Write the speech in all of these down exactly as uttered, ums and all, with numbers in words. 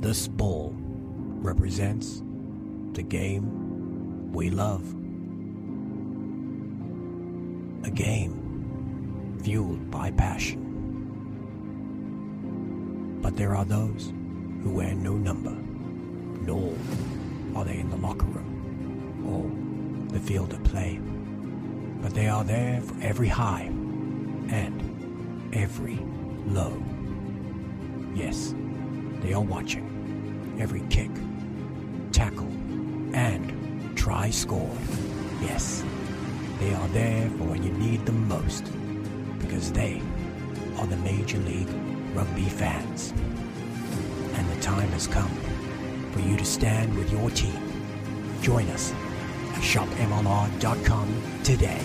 This ball represents the game we love. A game fueled by passion. But there are those who wear no number, nor are they in the locker room or the field of play. But they are there for every high and every low. Yes, they are watching every kick, tackle, and try scored. Yes, they are there for when you need them most, because they are the Major League Rugby fans. And the time has come for you to stand with your team. Join us at shop M L R dot com today.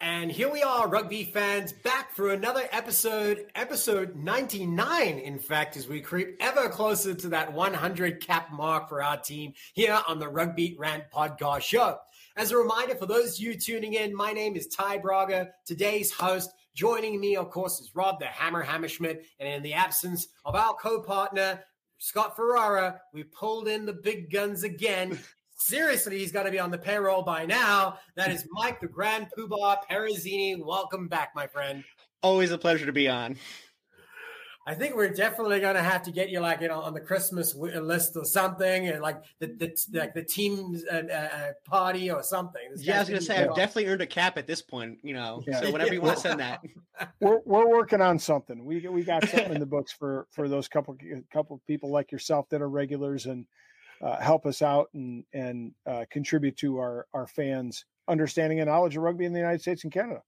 And here we are, rugby fans, back for another episode, episode ninety-nine, in fact, as we creep ever closer to that one hundred cap mark for our team here on the Rugby Rant Podcast Show. As a reminder, for those of you tuning in, my name is Ty Braga, today's host. Joining me, of course, is Rob the Hammer Hammerschmidt, and in the absence of our co-partner, Scott Ferrara, we pulled in the big guns again. Seriously, he's got to be on the payroll by now. That is Mike, the Grand Poobah Perazzini. Welcome back, my friend. Always a pleasure to be on. I think we're definitely going to have to get you like you know, on the Christmas list or something, and like the the like the team uh, uh, party or something. This yeah, I was going to say I've on. definitely earned a cap at this point. You know, yeah. So whenever you want to send that, we're we're working on something. We we got something in the books for for those couple couple people like yourself that are regulars and. Uh, help us out and and uh, contribute to our, our fans' understanding and knowledge of rugby in the United States and Canada.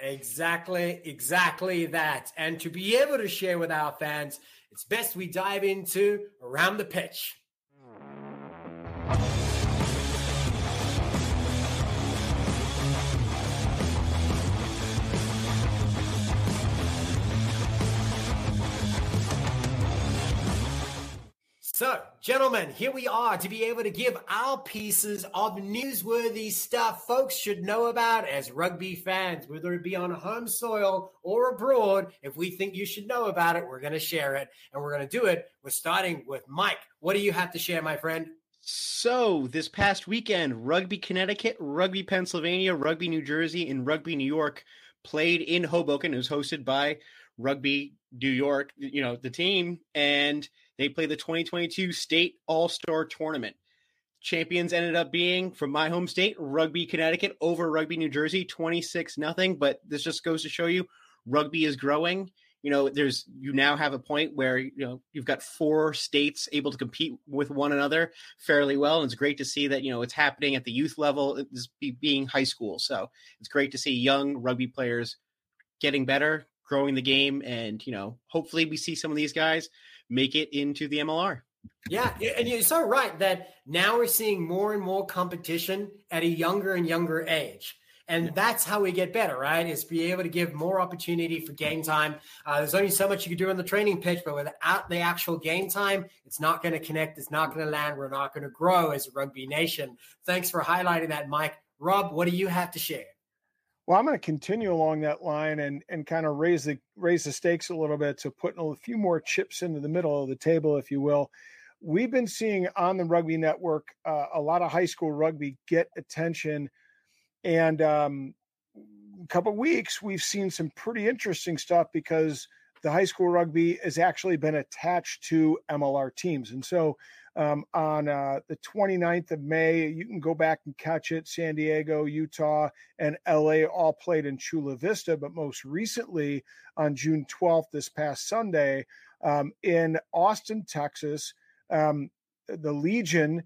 Exactly, exactly that. And to be able to share with our fans, it's best we dive into Around the Pitch. So, gentlemen, here we are to be able to give our pieces of newsworthy stuff folks should know about as rugby fans, whether it be on home soil or abroad. If we think you should know about it, we're going to share it, and we're going to do it. We're starting with Mike. What do you have to share, my friend? So, this past weekend, Rugby Connecticut, Rugby Pennsylvania, Rugby New Jersey, and Rugby New York played in Hoboken. It was hosted by Rugby New York, you know, the team, and they played the twenty twenty-two State All-Star Tournament. Champions ended up being, from my home state, Rugby Connecticut over Rugby New Jersey, twenty-six nothing. But this just goes to show you rugby is growing. You know, there's you now have a point where, you know, you've got four states able to compete with one another fairly well. And it's great to see that, you know, it's happening at the youth level, it's being high school. So it's great to see young rugby players getting better, growing the game, and, you know, hopefully we see some of these guys make it into the M L R. Yeah, and you're so right that now we're seeing more and more competition at a younger and younger age. And that's how we get better, right, is be able to give more opportunity for game time. Uh, there's only so much you can do on the training pitch, but without the actual game time, it's not going to connect, it's not going to land, we're not going to grow as a rugby nation. Thanks for highlighting that, Mike. Rob, what do you have to share? Well, I'm going to continue along that line and and kind of raise the raise the stakes a little bit, so putting a few more chips into the middle of the table, if you will. We've been seeing on the Rugby Network uh, a lot of high school rugby get attention, and um, a couple of weeks we've seen some pretty interesting stuff because the high school rugby has actually been attached to M L R teams. And so um, on uh, the twenty-ninth of May, you can go back and catch it. San Diego, Utah, and L A all played in Chula Vista. But most recently on June twelfth, this past Sunday, um, in Austin, Texas, um, the Legion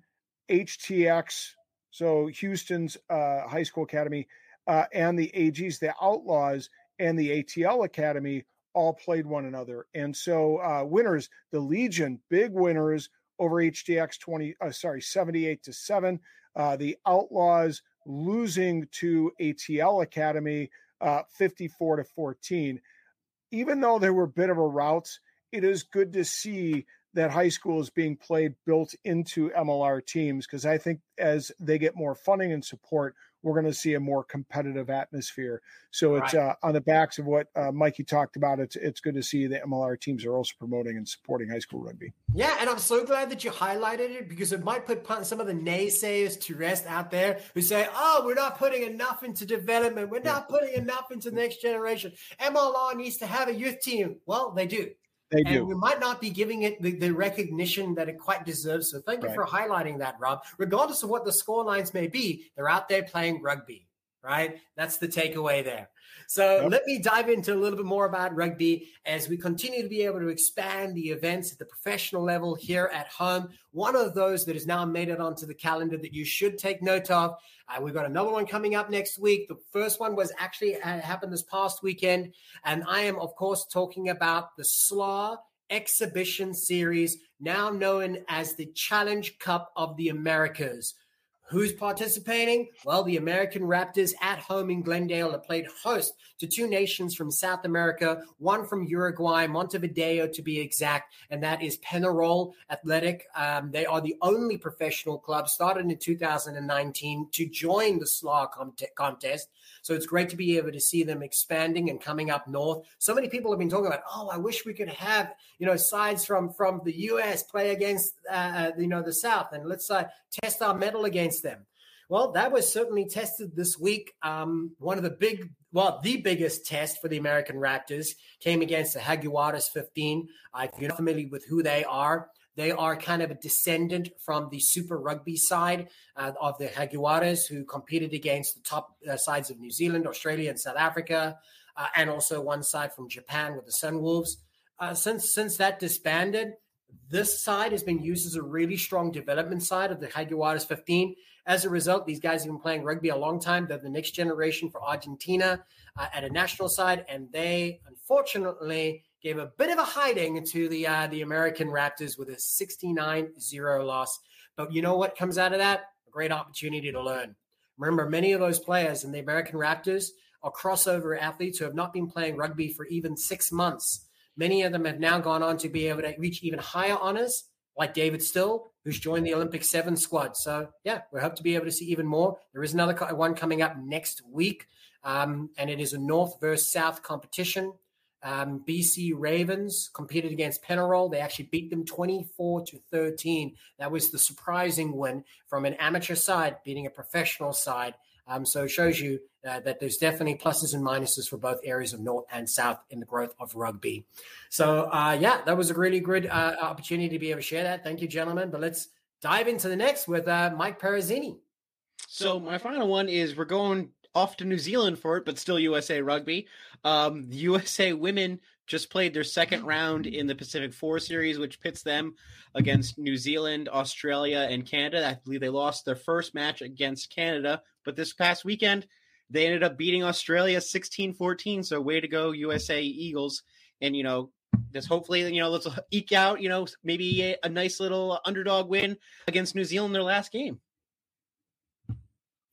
H T X, so Houston's uh, high school academy, uh, and the A Gs, the Outlaws, and the A T L Academy all played one another. And so uh, winners, the Legion, big winners over H T X twenty, uh, sorry, seventy-eight to seven. Uh, the Outlaws losing to A T L Academy uh, fifty-four to fourteen. Even though there were a bit of a rout, it is good to see that high school is being played built into M L R teams, because I think as they get more funding and support, we're going to see a more competitive atmosphere. So it's right. uh, on the backs of what uh, Mikey talked about. It's it's good to see the M L R teams are also promoting and supporting high school rugby. Yeah, and I'm so glad that you highlighted it, because it might put some of the naysayers to rest out there who say, oh, we're not putting enough into development. We're yeah. not putting enough into the next generation. M L R needs to have a youth team. Well, they do. They and do. We might not be giving it the, the recognition that it quite deserves. So thank you right. for highlighting that, Rob. Regardless of what the score lines may be, they're out there playing rugby, right? That's the takeaway there. So yep. let me dive into a little bit more about rugby as we continue to be able to expand the events at the professional level here at home. One of those that has now made it onto the calendar that you should take note of. Uh, we've got another one coming up next week. The first one was actually uh, happened this past weekend. And I am, of course, talking about the S L A Exhibition Series, now known as the Challenge Cup of the Americas. Who's participating? Well, the American Raptors at home in Glendale have played host to two nations from South America, one from Uruguay, Montevideo to be exact, and that is Peñarol Athletic. Um, they are the only professional club started in two thousand nineteen to join the S L A cont- contest. So it's great to be able to see them expanding and coming up north. So many people have been talking about, oh, I wish we could have, you know, sides from, from the U S play against, uh, you know, the South, and let's uh, test our mettle against them. Well, that was certainly tested this week. Um, one of the big, well, the biggest test for the American Raptors came against the Jaguares fifteen. Uh, if you're not familiar with who they are, they are kind of a descendant from the Super Rugby side uh, of the Jaguares, who competed against the top uh, sides of New Zealand, Australia, and South Africa, uh, and also one side from Japan with the Sunwolves. Uh, since since that disbanded, this side has been used as a really strong development side of the Jaguares fifteen. As a result, these guys have been playing rugby a long time. They're the next generation for Argentina uh, at a national side, and they, unfortunately, gave a bit of a hiding to the uh, the American Raptors with a sixty-nine zero loss. But you know what comes out of that? A great opportunity to learn. Remember, many of those players in the American Raptors are crossover athletes who have not been playing rugby for even six months. Many of them have now gone on to be able to reach even higher honors, like David Still, who's joined the Olympic seven squad. So, yeah, we hope to be able to see even more. There is another one coming up next week, um, and it is a North versus South competition. Um, B C Ravens competed against Peñarol. They actually beat them twenty-four to thirteen. That was the surprising win from an amateur side beating a professional side. Um, so it shows you uh, that there's definitely pluses and minuses for both areas of North and South in the growth of rugby. So, uh, yeah, that was a really good uh, opportunity to be able to share that. Thank you, gentlemen. But let's dive into the next with uh, Mike Perazzini. So my final one is we're going off to New Zealand for it, but still U S A Rugby. Um, the U S A women just played their second round in the Pacific Four Series, which pits them against New Zealand, Australia, and Canada. I believe they lost their first match against Canada, but this past weekend, they ended up beating Australia sixteen fourteen, so way to go, U S A Eagles. And, you know, this hopefully, you know, let's eke out, you know, maybe a, a nice little underdog win against New Zealand in their last game.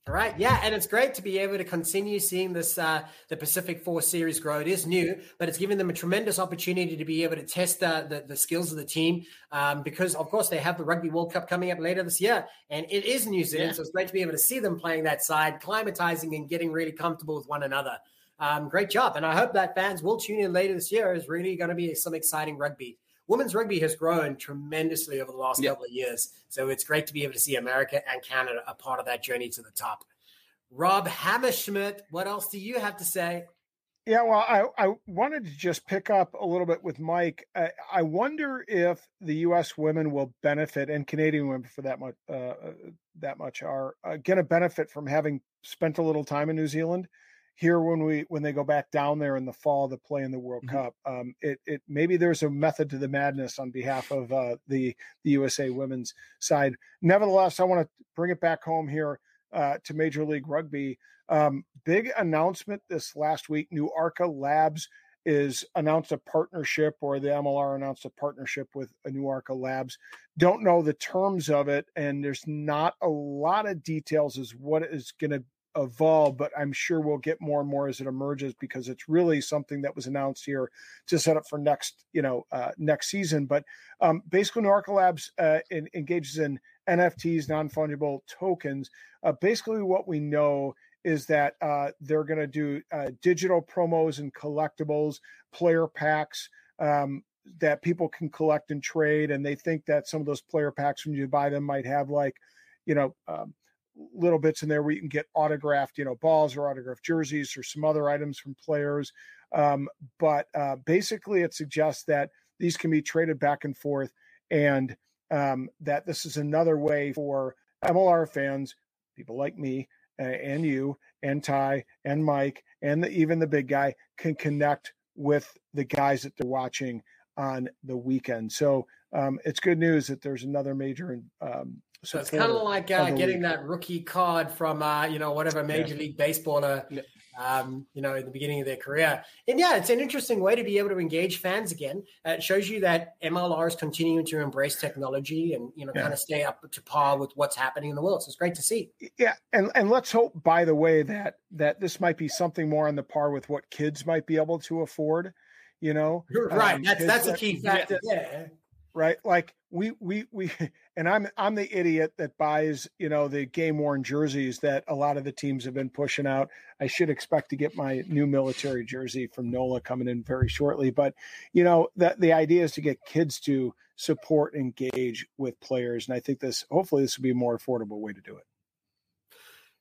All right, yeah, and it's great to be able to continue seeing this uh, the Pacific Four Series grow. It is new, but it's given them a tremendous opportunity to be able to test uh, the, the skills of the team um, because, of course, they have the Rugby World Cup coming up later this year, and it is New Zealand, yeah. so it's great to be able to see them playing that side, climatizing and getting really comfortable with one another. Um, great job, and I hope that fans will tune in later this year. It's really going to be some exciting rugby. Women's rugby has grown tremendously over the last yep. couple of years. So it's great to be able to see America and Canada a part of that journey to the top. Rob Hammerschmidt, what else do you have to say? Yeah, well, I, I wanted to just pick up a little bit with Mike. I, I wonder if the U S women will benefit, and Canadian women for that much, uh, that much are uh, going to benefit from having spent a little time in New Zealand. Here, when we when they go back down there in the fall to play in the World mm-hmm. Cup, um, it it maybe there's a method to the madness on behalf of uh, the the U S A women's side. Nevertheless, I want to bring it back home here uh, to Major League Rugby. Um, big announcement this last week: New Arca Labs is announced a partnership, or the M L R announced a partnership with New Arca Labs. Don't know the terms of it, and there's not a lot of details as what is going to evolve, but I'm sure we'll get more and more as it emerges, because it's really something that was announced here to set up for next, you know, uh, next season. But um, basically, New Arca Labs uh, in, engages in N F Ts, non-fungible tokens. Uh, basically, what we know is that uh, they're going to do uh, digital promos and collectibles, player packs, um, that people can collect and trade. And they think that some of those player packs, when you buy them, might have, like, you know, um, little bits in there where you can get autographed, you know, balls or autographed jerseys or some other items from players. Um, but uh, basically it suggests that these can be traded back and forth, and um, that this is another way for M L R fans, people like me uh, and you and Ty and Mike, and the, even the big guy, can connect with the guys that they're watching on the weekend. So um, it's good news that there's another major um So it's kind of like uh, getting that rookie card from, uh, you know, whatever Major yeah. League Baseballer, yeah. um, you know, in the beginning of their career. And, yeah, it's an interesting way to be able to engage fans again. Uh, it shows you that M L R is continuing to embrace technology and, you know, yeah. kind of stay up to par with what's happening in the world. So it's great to see. Yeah, and and let's hope, by the way, that that this might be something more on the par with what kids might be able to afford, you know. You're right. Um, that's that's that, a key factor. Yeah. yeah. Right. Like we, we, we, and I'm, I'm the idiot that buys, you know, the game worn jerseys that a lot of the teams have been pushing out. I should expect to get my new military jersey from NOLA coming in very shortly, but you know, that the idea is to get kids to support, engage with players. And I think this, hopefully this will be a more affordable way to do it.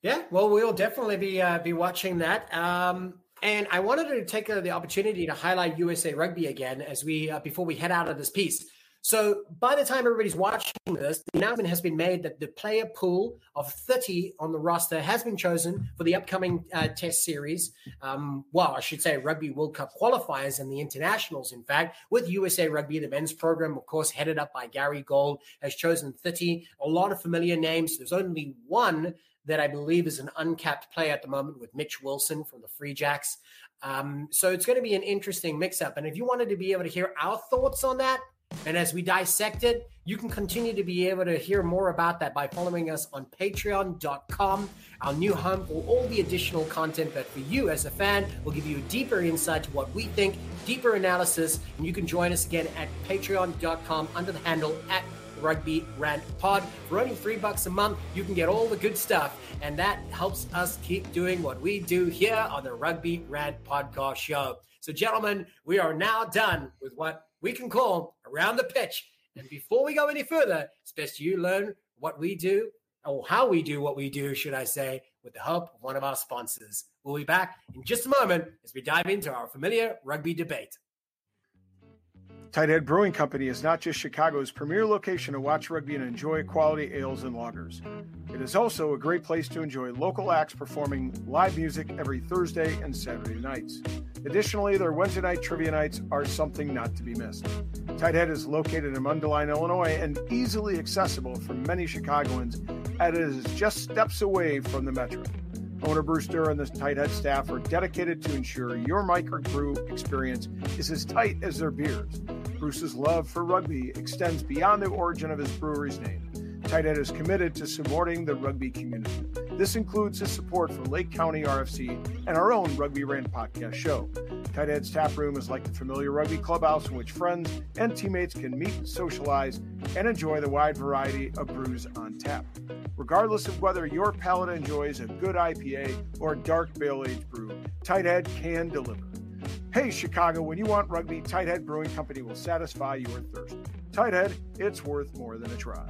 Yeah. Well, we'll definitely be, uh, be watching that. Um, And I wanted to take uh, the opportunity to highlight U S A Rugby again, as we, uh, before we head out of this piece. So by the time everybody's watching this, the announcement has been made that the player pool of thirty on the roster has been chosen for the upcoming uh, test series. Um, well, I should say Rugby World Cup qualifiers and the internationals, in fact, with U S A Rugby. The men's program, of course, headed up by Gary Gold, has chosen thirty. A lot of familiar names. There's only one that I believe is an uncapped player at the moment, with Mitch Wilson from the Free Jacks. Um, so it's going to be an interesting mix-up. And if you wanted to be able to hear our thoughts on that, and as we dissect it, you can continue to be able to hear more about that by following us on patreon dot com, our new home for all the additional content that for you as a fan will give you a deeper insight to what we think, deeper analysis, and you can join us again at patreon dot com under the handle at RugbyRantPod. For only three bucks a month, you can get all the good stuff, and that helps us keep doing what we do here on the Rugby Rant Podcast Show. So, gentlemen, we are now done with what we can call Around the Pitch. And before we go any further, it's best you learn what we do, or how we do what we do, should I say, with the help of one of our sponsors. We'll be back in just a moment as we dive into our familiar rugby debate. Tighthead Brewing Company is not just Chicago's premier location to watch rugby and enjoy quality ales and lagers. It is also a great place to enjoy local acts performing live music every Thursday and Saturday nights. Additionally, their Wednesday night trivia nights are something not to be missed. Tighthead is located in Mundelein, Illinois, and easily accessible for many Chicagoans, as it is just steps away from the metro. Owner Bruce Durr and the Tighthead staff are dedicated to ensure your microbrew experience is as tight as their beers. Bruce's love for rugby extends beyond the origin of his brewery's name. Tighthead is committed to supporting the rugby community. This includes his support for Lake County R F C and our own Rugby Rant podcast show. Tighthead's tap room is like the familiar rugby clubhouse in which friends and teammates can meet, socialize, and enjoy the wide variety of brews on tap. Regardless of whether your palate enjoys a good I P A or a dark barrel-aged brew, Tighthead can deliver. Hey, Chicago, when you want rugby, Tighthead Brewing Company will satisfy your thirst. Tighthead, it's worth more than a try.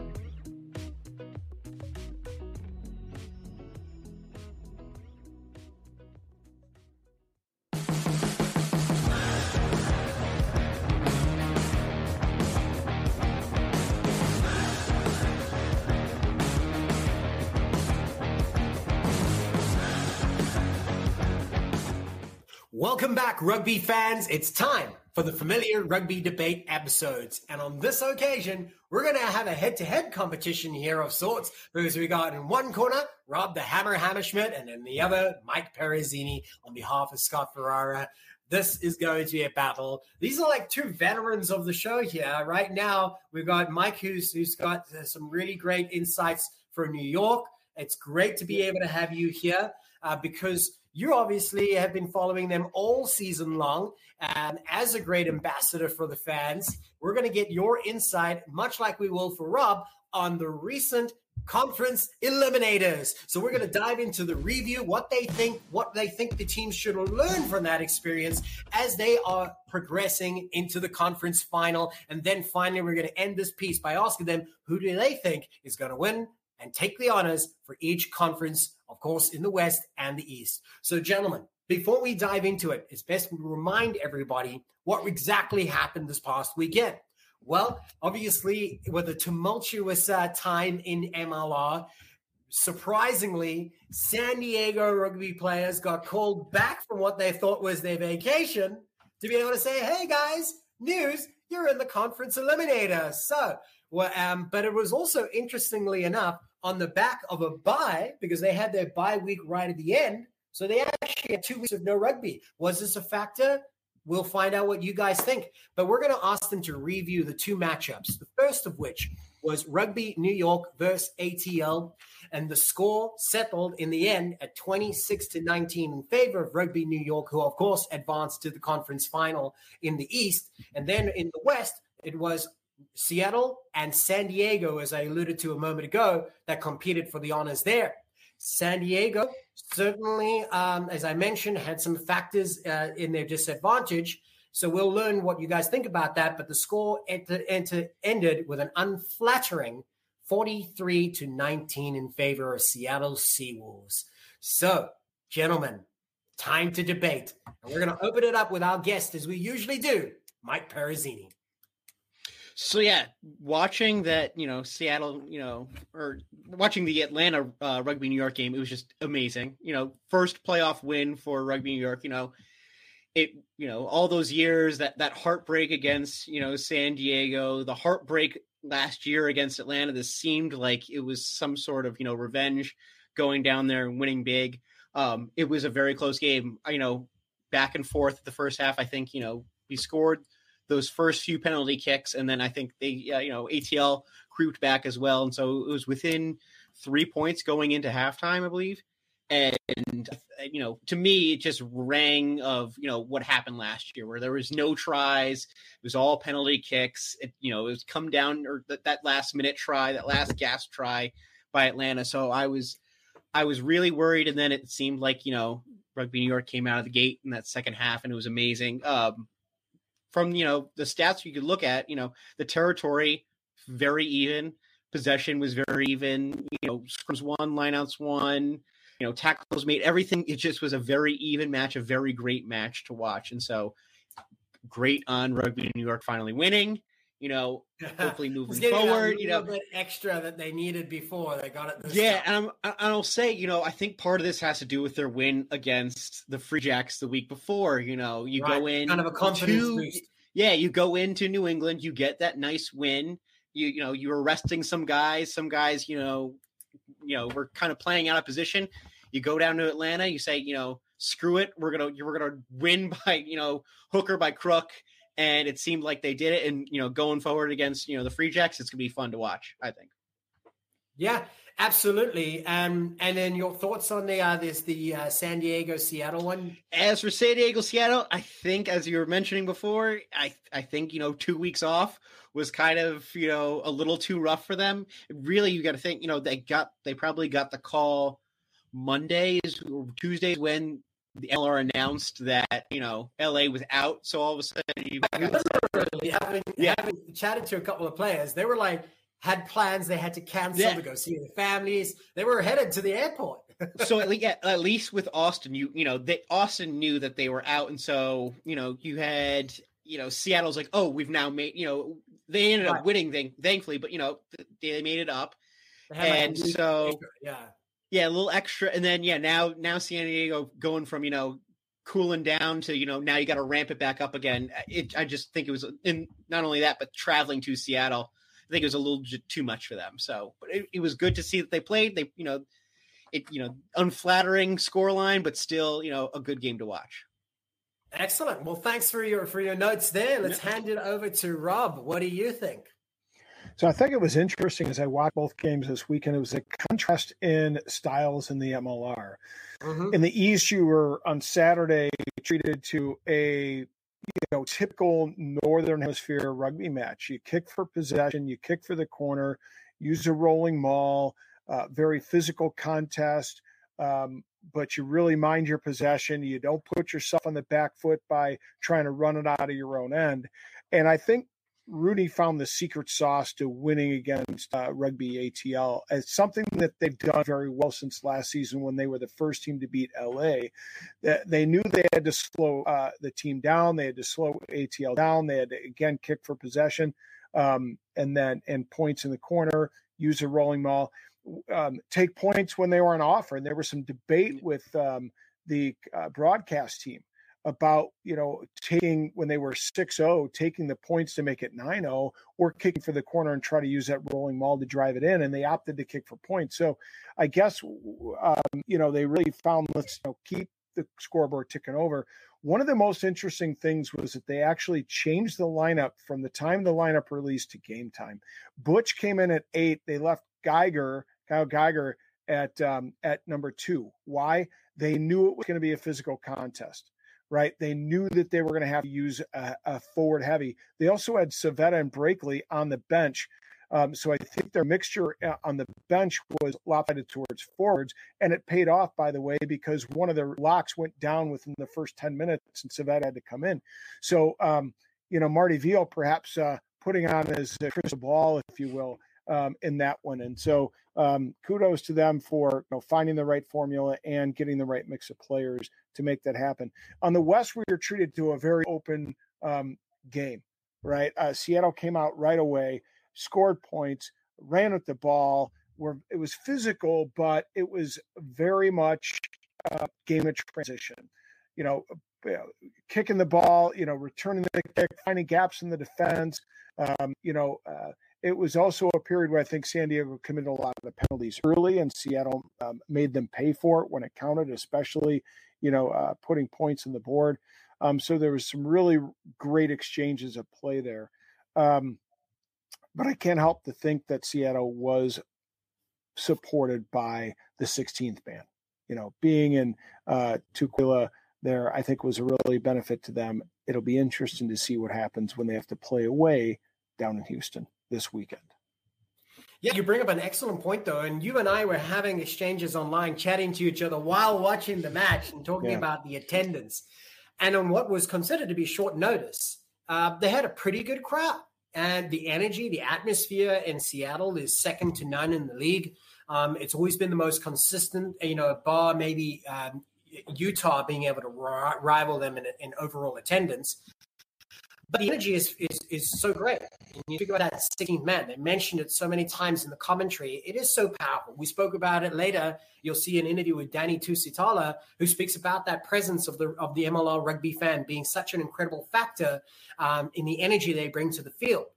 Welcome back, rugby fans. It's time for the familiar rugby debate episodes. And on this occasion, we're going to have a head-to-head competition here of sorts, because we got in one corner, Rob the Hammer Hammerschmidt, and in the other, Mike Perazzini on behalf of Scott Ferrara. This is going to be a battle. These are like two veterans of the show here. Right now, we've got Mike, who's, who's got some really great insights from New York. It's great to be able to have you here. uh, because you obviously have been following them all season long. And as a great ambassador for the fans, we're going to get your insight, much like we will for Rob, on the recent conference eliminators. So we're going to dive into the review, what they think, what they think the team should learn from that experience as they are progressing into the conference final. And then finally, we're going to end this piece by asking them, who do they think is going to win and take the honors for each conference, of course, in the West and the East. So gentlemen, before we dive into it, it's best we remind everybody what exactly happened this past weekend. Well, obviously, with a tumultuous uh, time in M L R, surprisingly, San Diego rugby players got called back from what they thought was their vacation to be able to say, hey, guys, news, you're in the conference eliminator. So, well, um, but it was also, interestingly enough, on the back of a bye, because they had their bye week right at the end, so they actually had two weeks of no rugby. Was this a factor? We'll find out what you guys think, but we're going to ask them to review the two matchups, the first of which was Rugby New York versus A T L, and the score settled in the end at twenty-six to nineteen in favor of Rugby New York, who, of course, advanced to the conference final in the East. And then in the West, it was Seattle and San Diego, as I alluded to a moment ago, that competed for the honors there. San Diego certainly, um, as I mentioned, had some factors uh, in their disadvantage. So we'll learn what you guys think about that. But the score enter, enter, ended with an unflattering forty-three to nineteen in favor of Seattle Seawolves. So, gentlemen, time to debate. And we're going to open it up with our guest, as we usually do, Mike Perazzini. So, yeah, watching that, you know, Seattle, you know, or watching the Atlanta uh, Rugby New York game, it was just amazing. You know, first playoff win for Rugby New York, you know, it, you know, all those years, that, that heartbreak against, you know, San Diego, the heartbreak last year against Atlanta, this seemed like it was some sort of, you know, revenge going down there and winning big. Um, it was a very close game, you know, back and forth the first half. I think, you know, we scored those first few penalty kicks. And then I think they, uh, you know, A T L creeped back as well. And so it was within three points going into halftime, I believe. And, you know, to me, it just rang of, you know, what happened last year, where there was no tries. It was all penalty kicks. It, you know, it was come down, or that, that last minute try, that last gasp try by Atlanta. So I was, I was really worried. And then it seemed like, you know, Rugby New York came out of the gate in that second half, and it was amazing. Um, From, you know, the stats you could look at, you know, the territory, very even. Possession was very even. You know, scrums won, lineouts won, you know, tackles made, everything. It just was a very even match, a very great match to watch. And so great on Rugby New York finally winning, you know, hopefully moving forward. You know, a little bit extra that they needed before they got it. This yeah, time. and I'm, I'll say, you know, I think part of this has to do with their win against the Free Jacks the week before. You know, you right. go in kind of a confidence to, boost. Yeah, you go into New England, you get that nice win. You you know, you were resting some guys. Some guys, you know, you know, were kind of playing out of position. You go down to Atlanta, you say, you know, screw it, we're gonna we're gonna win by, you know, hook or by crook. And it seemed like they did it. And, you know, going forward against, you know, the Free Jacks, it's going to be fun to watch, I think. Yeah, absolutely. Um, and then your thoughts on the uh, this, the uh, San Diego-Seattle one? As for San Diego-Seattle, I think, as you were mentioning before, I, I think, you know, two weeks off was kind of, you know, a little too rough for them. Really, you got to think, you know, they got they probably got the call Mondays or Tuesdays when the M L R announced that, you know, L A was out. So all of a sudden, you've got literally having, yeah. having chatted to a couple of players, they were like, had plans they had to cancel yeah. to go see their families. They were headed to the airport. So at least, at least with Austin, you you know, they, Austin knew that they were out, and so, you know, you had, you know, Seattle's like, oh, we've now made, you know, they ended right. up winning, thing, thankfully, but, you know, they made it up, and like so extra. yeah. Yeah, a little extra. And then, yeah, now now San Diego going from, you know, cooling down to, you know, now you got to ramp it back up again. It, I just think it was, in not only that, but traveling to Seattle, I think it was a little too much for them. So, but it, it was good to see that they played. They, you know, it, you know, unflattering scoreline, but still, you know, a good game to watch. Excellent. Well, thanks for your for your notes there. Let's yeah. hand it over to Rob. What do you think? So I think it was interesting as I watched both games this weekend, it was a contrast in styles in the M L R. Mm-hmm. In the East, you were on Saturday treated to a you know typical Northern Hemisphere rugby match. You kick for possession, you kick for the corner, use a rolling maul, uh, very physical contest, um, but you really mind your possession. You don't put yourself on the back foot by trying to run it out of your own end. And I think Rooney found the secret sauce to winning against uh, Rugby A T L as something that they've done very well since last season when they were the first team to beat L A. They knew they had to slow uh, the team down. They had to slow A T L down. They had to, again, kick for possession um, and then and points in the corner, use a rolling maul, um, take points when they were on offer. And there was some debate with um, the uh, broadcast team about, you know, taking when they were six oh, taking the points to make it nine oh or kicking for the corner and try to use that rolling maul to drive it in. And they opted to kick for points. So I guess, um, you know, they really found, let's you know, keep the scoreboard ticking over. One of the most interesting things was that they actually changed the lineup from the time the lineup released to game time. Butch came in at eight. They left Geiger, Kyle Geiger at, um, at number two. Why? They knew it was going to be a physical contest. Right. They knew that they were going to have to use a, a forward heavy. They also had Savetta and Brakeley on the bench. Um, so I think their mixture on the bench was lopsided towards forwards. And it paid off, by the way, because one of their locks went down within the first ten minutes and Savetta had to come in. So, um, you know, Marty Veal perhaps uh, putting on his crystal ball, if you will, um, in that one. And so um, kudos to them for you know, finding the right formula and getting the right mix of players to make that happen. On the West, we were treated to a very open um, game, right? Uh, Seattle came out right away, scored points, ran with the ball. Were, it was physical, but it was very much a game of transition. You know, kicking the ball, you know, returning the kick, finding gaps in the defense. Um, you know, uh, it was also a period where I think San Diego committed a lot of the penalties early, and Seattle um, made them pay for it when it counted, especially – you know, uh, putting points on the board. Um, so there was some really great exchanges of play there. Um, but I can't help to think that Seattle was supported by the sixteenth man. You know, being in uh, Tukwila there, I think was a really benefit to them. It'll be interesting to see what happens when they have to play away down in Houston this weekend. Yeah, you bring up an excellent point, though. And you and I were having exchanges online, chatting to each other while watching the match and talking yeah. about the attendance. And on what was considered to be short notice, uh, they had a pretty good crowd. And the energy, the atmosphere in Seattle is second to none in the league. Um, it's always been the most consistent, you know, bar maybe um, Utah being able to r- rival them in, in overall attendance. But the energy is, is is so great. And you think about that sixteenth man. They mentioned it so many times in the commentary. It is so powerful. We spoke about it later. You'll see an interview with Danny Tusitala, who speaks about that presence of the of the M L R rugby fan being such an incredible factor um, in the energy they bring to the field.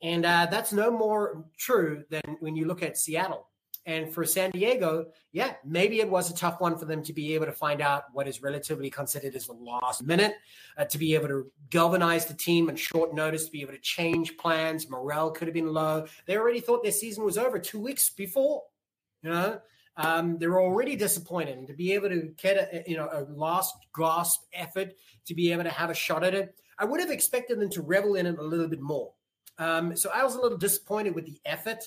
And uh, that's no more true than when you look at Seattle. And for San Diego, yeah, maybe it was a tough one for them to be able to find out what is relatively considered as the last minute, uh, to be able to galvanize the team on short notice, to be able to change plans. Morale could have been low. They already thought their season was over two weeks before. You know, um, they were already disappointed. And to be able to get a, you know, a last gasp effort to be able to have a shot at it, I would have expected them to revel in it a little bit more. Um, so I was a little disappointed with the effort.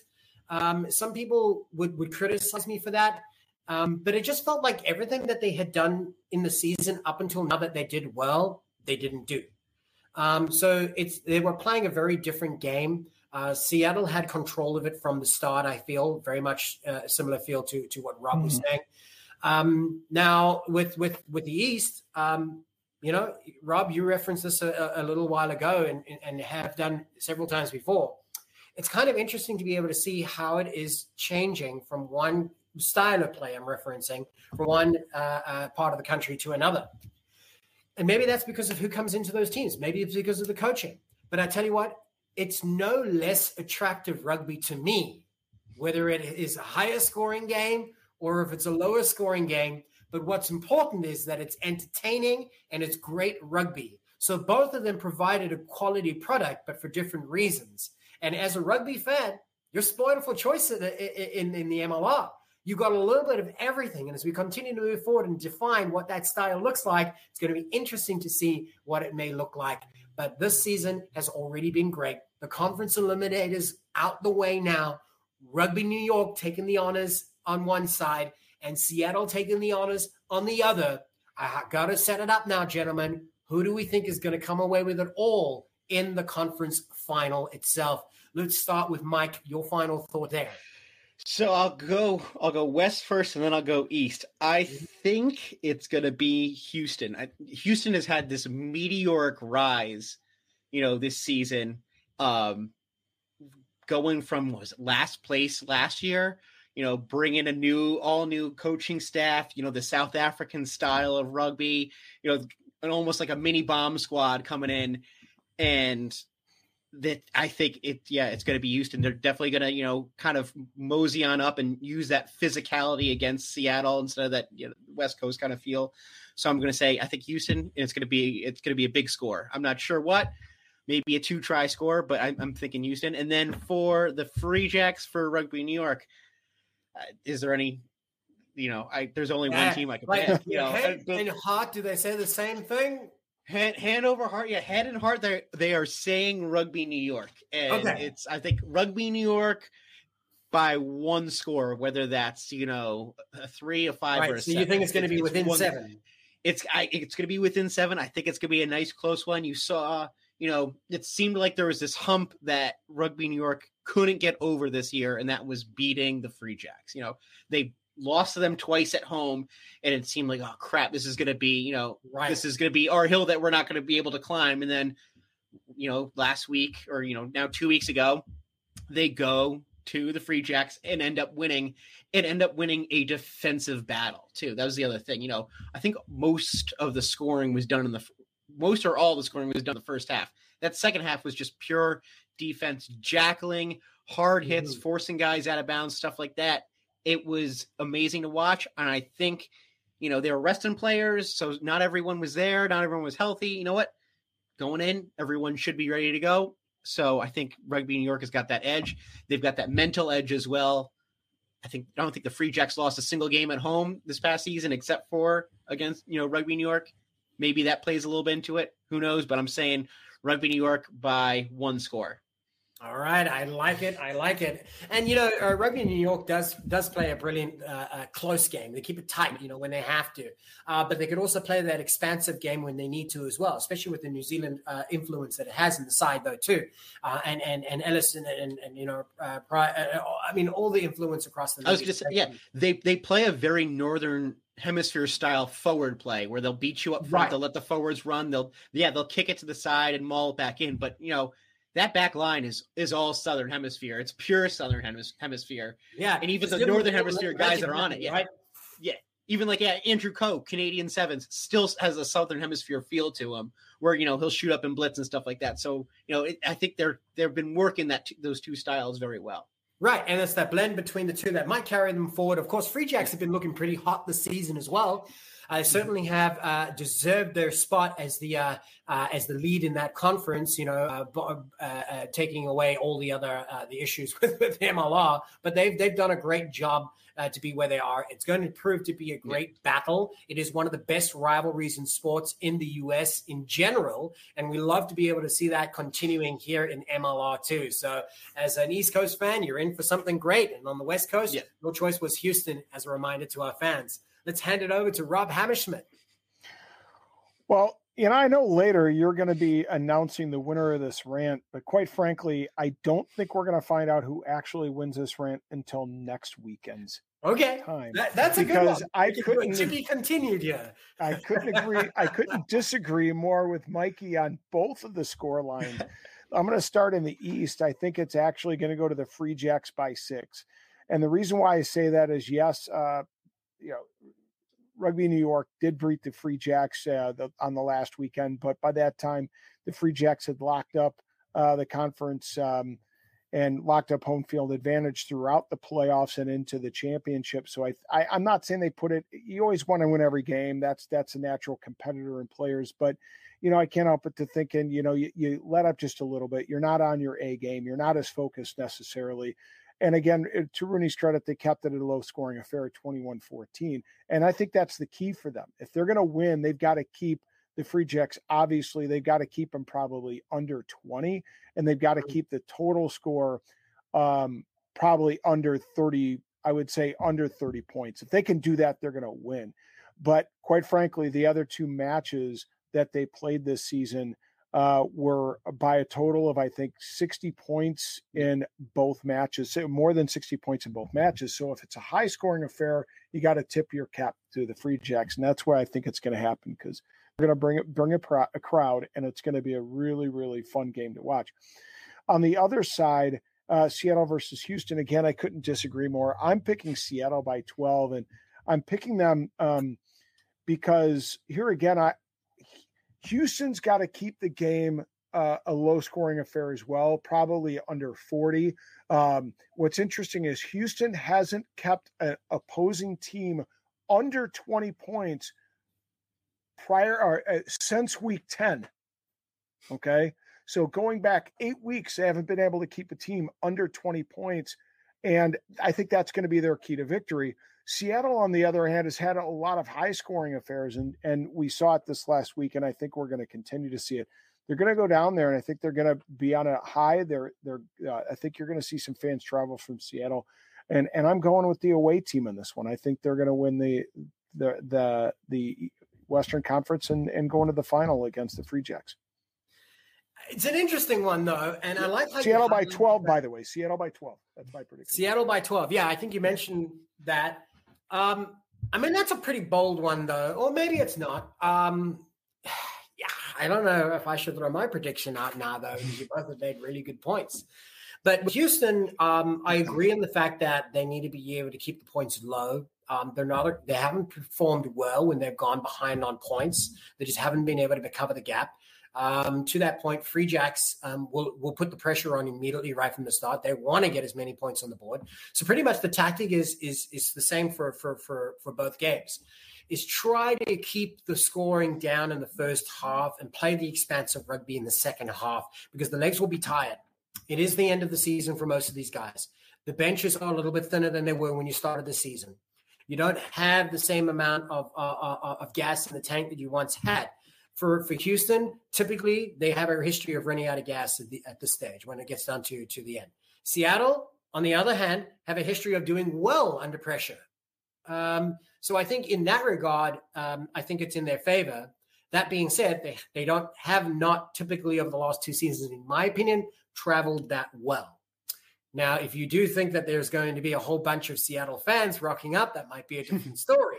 Um, some people would, would criticize me for that, um, but it just felt like everything that they had done in the season up until now that they did well, they didn't do. Um, so it's they were playing a very different game. Uh, Seattle had control of it from the start, I feel, very much uh, similar feel to to what Rob mm-hmm. was saying. Um, now, with, with, with the East, um, you know, Rob, you referenced this a, a little while ago and, and have done several times before. It's kind of interesting to be able to see how it is changing from one style of play I'm referencing from one uh, uh, part of the country to another. And maybe that's because of who comes into those teams. Maybe it's because of the coaching. But I tell you what, it's no less attractive rugby to me, whether it is a higher scoring game or if it's a lower scoring game. But what's important is that it's entertaining and it's great rugby. So both of them provided a quality product, but for different reasons. And as a rugby fan, you're spoiled for choice in, in, in the M L R. You got a little bit of everything. And as we continue to move forward and define what that style looks like, it's going to be interesting to see what it may look like. But this season has already been great. The conference eliminators out the way now. Rugby New York taking the honors on one side and Seattle taking the honors on the other. I got to set it up now, gentlemen. Who do we think is going to come away with it all in the conference final itself? Let's start with Mike. Your final thought there. So I'll go I'll go west first, and then I'll go east. I think it's going to be Houston. I, Houston has had this meteoric rise, you know, this season, um, going from what was it, last place last year, you know, bring in a new, all new coaching staff, you know, the South African style of rugby, you know, an almost like a mini bomb squad coming in. And that I think it, yeah, it's going to be Houston. They're definitely going to, you know, kind of mosey on up and use that physicality against Seattle instead of that, you know, West Coast kind of feel. So I'm going to say, I think Houston, and it's going to be, it's going to be a big score. I'm not sure what, maybe a two try score, but I'm, I'm thinking Houston. And then for the Free Jacks for Rugby New York, uh, is there any, you know, I, there's only yeah, one team I can like, pick, you know, hand, but, and heart, do they say the same thing? Hand, hand over heart, yeah, head and heart. They they are saying Rugby New York, and okay. It's I think Rugby New York by one score, whether that's you know a three, a five, right, or a so seven. So you think it's going to be within one, seven? It's I, it's going to be within seven. I think it's going to be a nice close one. You saw, you know, it seemed like there was this hump that Rugby New York couldn't get over this year, and that was beating the Free Jacks. You know, they lost to them twice at home, and it seemed like, oh crap, this is going to be, you know, right. This is going to be our hill that we're not going to be able to climb. And then, you know, last week or, you know, now two weeks ago, they go to the Free Jacks and end up winning and end up winning a defensive battle too. That was the other thing. You know, I think most of the scoring was done in the most or all the scoring was done in the first half. That second half was just pure defense, jackling, hard hits, mm-hmm. forcing guys out of bounds, stuff like that. It was amazing to watch, and I think, you know, they were resting players, so not everyone was there, not everyone was healthy. You know what? Going in, everyone should be ready to go. So I think Rugby New York has got that edge. They've got that mental edge as well. I think I don't think the Free Jacks lost a single game at home this past season, except for against, you know, Rugby New York. Maybe that plays a little bit into it. Who knows? But I'm saying Rugby New York by one score. All right. I like it. I like it. And, you know, uh, Rugby New York does does play a brilliant uh, uh, close game. They keep it tight, you know, when they have to. Uh, but they could also play that expansive game when they need to as well, especially with the New Zealand uh, influence that it has in the side, though, too. Uh, and, and, and Ellison and, and, and you know, uh, Pri- I mean, all the influence across the league. I was going to say, yeah, they, they play a very Northern Hemisphere style forward play where they'll beat you up front. Right. They'll let the forwards run. They'll, yeah, they'll kick it to the side and maul it back in. But, you know, that back line is is all Southern Hemisphere. It's pure Southern hemis- Hemisphere. Yeah. And even the Northern Hemisphere guys that are on it. Yeah. Right? Yeah. Even like yeah, Andrew Coe, Canadian Sevens, still has a Southern Hemisphere feel to him where, you know, he'll shoot up and blitz and stuff like that. So, you know, it, I think they're, they've been working that t- those two styles very well. Right. And it's that blend between the two that might carry them forward. Of course, Free Jacks have been looking pretty hot this season as well. I certainly have uh, deserved their spot as the uh, uh, as the lead in that conference, you know, uh, uh, uh, taking away all the other uh, the issues with, with M L R. But they've they've done a great job uh, to be where they are. It's going to prove to be a great battle. It is one of the best rivalries in sports in the U S in general, and we love to be able to see that continuing here in M L R too. So as an East Coast fan, you're in for something great. And on the West Coast, yeah. Your choice was Houston as a reminder to our fans. Let's hand it over to Rob Hammerschmidt. Well, and I know later you're going to be announcing the winner of this rant, but quite frankly, I don't think we're going to find out who actually wins this rant until next weekend's okay. time. That, that's because a good one. I couldn't to be continued. Yeah, I couldn't agree. I couldn't disagree more with Mikey on both of the score lines. I'm going to start in the East. I think it's actually going to go to the Free Jacks by six, and the reason why I say that is yes. Uh, You know, Rugby New York did beat the Free Jacks uh, the, on the last weekend, but by that time, the Free Jacks had locked up uh, the conference, um, and locked up home field advantage throughout the playoffs and into the championship. So I, I I'm not saying they put it, you always want to win every game. That's, that's a natural competitor in players, but you know, I can't help but to thinking, you know, you, you let up just a little bit. You're not on your A game. You're not as focused necessarily. And again, to Rooney's credit, they kept it at a low scoring affair at twenty-one fourteen. And I think that's the key for them. If they're going to win, they've got to keep the Free Jacks, obviously, they've got to keep them probably under twenty, and they've got to keep the total score um, probably under thirty, I would say under thirty points. If they can do that, they're going to win. But quite frankly, the other two matches that they played this season uh, were by a total of, I think, sixty points in both matches, so more than sixty points in both matches. So if it's a high-scoring affair, you got to tip your cap to the Free Jacks, and that's where I think it's going to happen because – we're going to bring, bring a, pro, a crowd, and it's going to be a really, really fun game to watch. On the other side, uh, Seattle versus Houston. Again, I couldn't disagree more. I'm picking Seattle by twelve, and I'm picking them um, because here again, I Houston's got to keep the game uh, a low-scoring affair as well, probably under forty. Um, what's interesting is Houston hasn't kept an opposing team under twenty points prior or uh, since week ten. Okay. So going back eight weeks, they haven't been able to keep a team under twenty points. And I think that's going to be their key to victory. Seattle, on the other hand, has had a lot of high scoring affairs, and, and we saw it this last week. And I think we're going to continue to see it. They're going to go down there, and I think they're going to be on a high. They're they're uh, I think you're going to see some fans travel from Seattle, and, and I'm going with the away team in this one. I think they're going to win the, the, the, the, Western Conference and, and going to the final against the Free Jacks. It's an interesting one, though, and I like how Seattle by twelve. By the way, Seattle by twelve. That's my prediction. Seattle by twelve. Yeah, I think you mentioned that. Um, I mean, that's a pretty bold one, though, or maybe it's not. Um, yeah, I don't know if I should throw my prediction out now, though. You both have made really good points. But with Houston, um, I agree on the fact that they need to be able to keep the points low. Um, they're not. They haven't performed well when they've gone behind on points. They just haven't been able to cover the gap. Um, to that point, Free Jacks um, will will put the pressure on immediately right from the start. They want to get as many points on the board. So pretty much the tactic is is is the same for for for for both games. Is try to keep the scoring down in the first half and play the expansive rugby in the second half because the legs will be tired. It is the end of the season for most of these guys. The benches are a little bit thinner than they were when you started the season. You don't have the same amount of uh, uh, of gas in the tank that you once had. For for Houston, typically they have a history of running out of gas at, the, at this stage when it gets down to, to the end. Seattle, on the other hand, have a history of doing well under pressure. Um, so I think in that regard, um, I think it's in their favor. That being said, they, they don't have not typically over the last two seasons, in my opinion, traveled that well. Now, if you do think that there's going to be a whole bunch of Seattle fans rocking up, that might be a different story.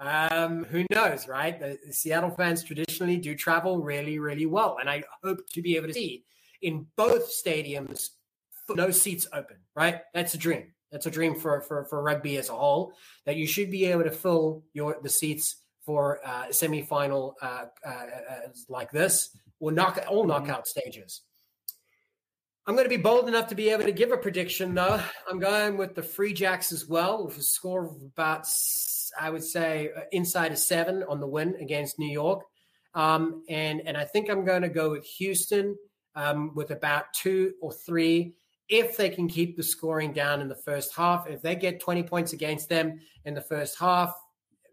Um, who knows, right? The, the Seattle fans traditionally do travel really, really well. And I hope to be able to see in both stadiums, no seats open, right? That's a dream. That's a dream for, for, for rugby as a whole, that you should be able to fill your the seats for uh, semifinal uh, uh, like this or knock, all knockout stages. I'm going to be bold enough to be able to give a prediction, though. I'm going with the Free Jacks as well, with a score of about, I would say, inside of seven on the win against New York. Um, and, and I think I'm going to go with Houston um, with about two or three if they can keep the scoring down in the first half. If they get twenty points against them in the first half,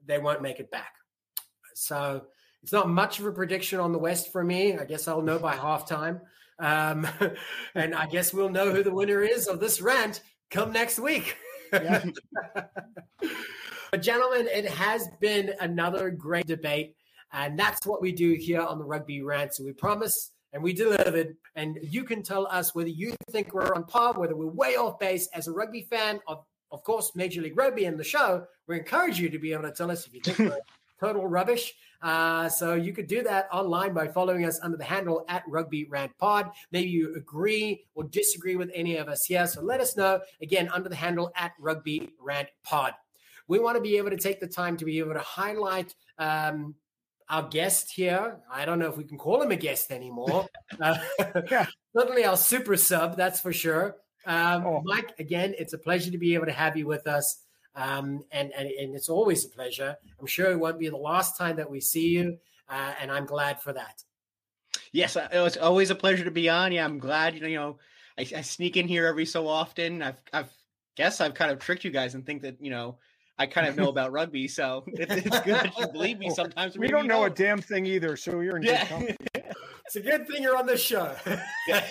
they won't make it back. So it's not much of a prediction on the West for me. I guess I'll know by halftime. Um, and I guess we'll know who the winner is of this rant come next week. Yeah. But gentlemen, it has been another great debate, and that's what we do here on the Rugby Rant. So we promise and we delivered, and you can tell us whether you think we're on par, whether we're way off base. As a rugby fan of, of course, Major League Rugby and the show, we encourage you to be able to tell us if you think we're total rubbish. Uh, so you could do that online by following us under the handle at RugbyRantPod. Maybe you agree or disagree with any of us here. So let us know, again, under the handle at RugbyRantPod. We want to be able to take the time to be able to highlight um, our guest here. I don't know if we can call him a guest anymore. Uh, yeah. Certainly our super sub, that's for sure. Um, oh. Mike, again, it's a pleasure to be able to have you with us. Um, and, and, and it's always a pleasure. I'm sure it won't be the last time that we see you. Uh, and I'm glad for that. Yes, it's always a pleasure to be on. Yeah, I'm glad, you know, I, I sneak in here every so often. I've, I've guess I've kind of tricked you guys and think that, you know, I kind of know about rugby. So it's, it's good that you believe me sometimes. We don't know, know a damn thing either. So you're in yeah. good company. It's a good thing you're on this show. Yeah.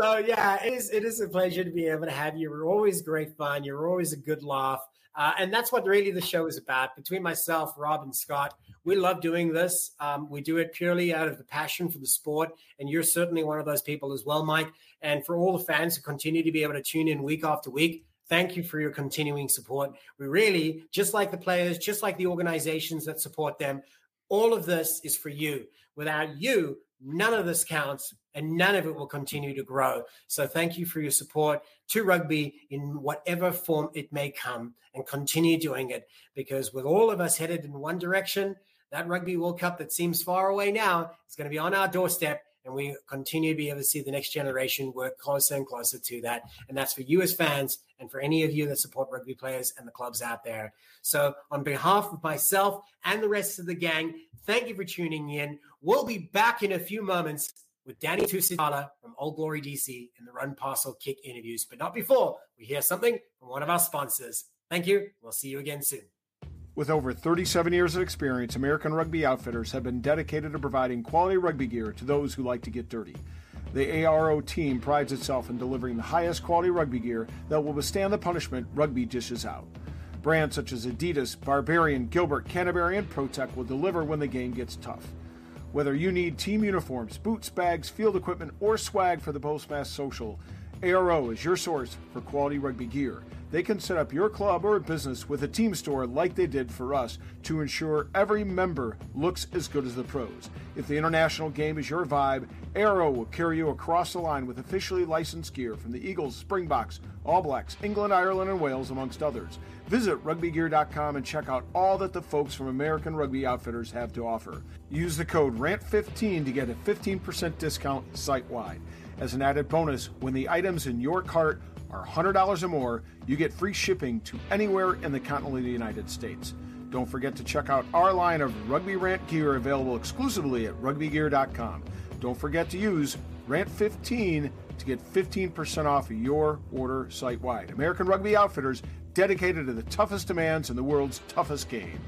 So, yeah, it is, it is a pleasure to be able to have you. You're always great fun. You're always a good laugh. Uh, and that's what really the show is about. Between myself, Rob, and Scott, we love doing this. Um, we do it purely out of the passion for the sport. And you're certainly one of those people as well, Mike. And for all the fans who continue to be able to tune in week after week, thank you for your continuing support. We really, just like the players, just like the organizations that support them, all of this is for you. Without you, none of this counts, and none of it will continue to grow. So thank you for your support to rugby in whatever form it may come, and continue doing it, because with all of us headed in one direction, that Rugby World Cup that seems far away now is going to be on our doorstep, and we continue to be able to see the next generation work closer and closer to that. And that's for you as fans and for any of you that support rugby players and the clubs out there. So on behalf of myself and the rest of the gang, thank you for tuning in. We'll be back in a few moments with Danny Tusitala from Old Glory D C in the Run, Pass, or Kick interviews, but not before we hear something from one of our sponsors. Thank you. We'll see you again soon. With over thirty-seven years of experience, American Rugby Outfitters have been dedicated to providing quality rugby gear to those who like to get dirty. The A R O team prides itself in delivering the highest quality rugby gear that will withstand the punishment rugby dishes out. Brands such as Adidas, Barbarian, Gilbert, Canterbury, and ProTech will deliver when the game gets tough. Whether you need team uniforms, boots, bags, field equipment, or swag for the Postmass Social, A R O is your source for quality rugby gear. They can set up your club or business with a team store like they did for us to ensure every member looks as good as the pros. If the international game is your vibe, A R O will carry you across the line with officially licensed gear from the Eagles, Springboks, All Blacks, England, Ireland, and Wales, amongst others. Visit rugby gear dot com and check out all that the folks from American Rugby Outfitters have to offer. Use the code rant fifteen to get a fifteen percent discount site-wide. As an added bonus, when the items in your cart are one hundred dollars or more, you get free shipping to anywhere in the continental United States. Don't forget to check out our line of Rugby Rant gear available exclusively at rugby gear dot com. Don't forget to use rant fifteen to get fifteen percent off of your order site-wide. American Rugby Outfitters, dedicated to the toughest demands in the world's toughest game.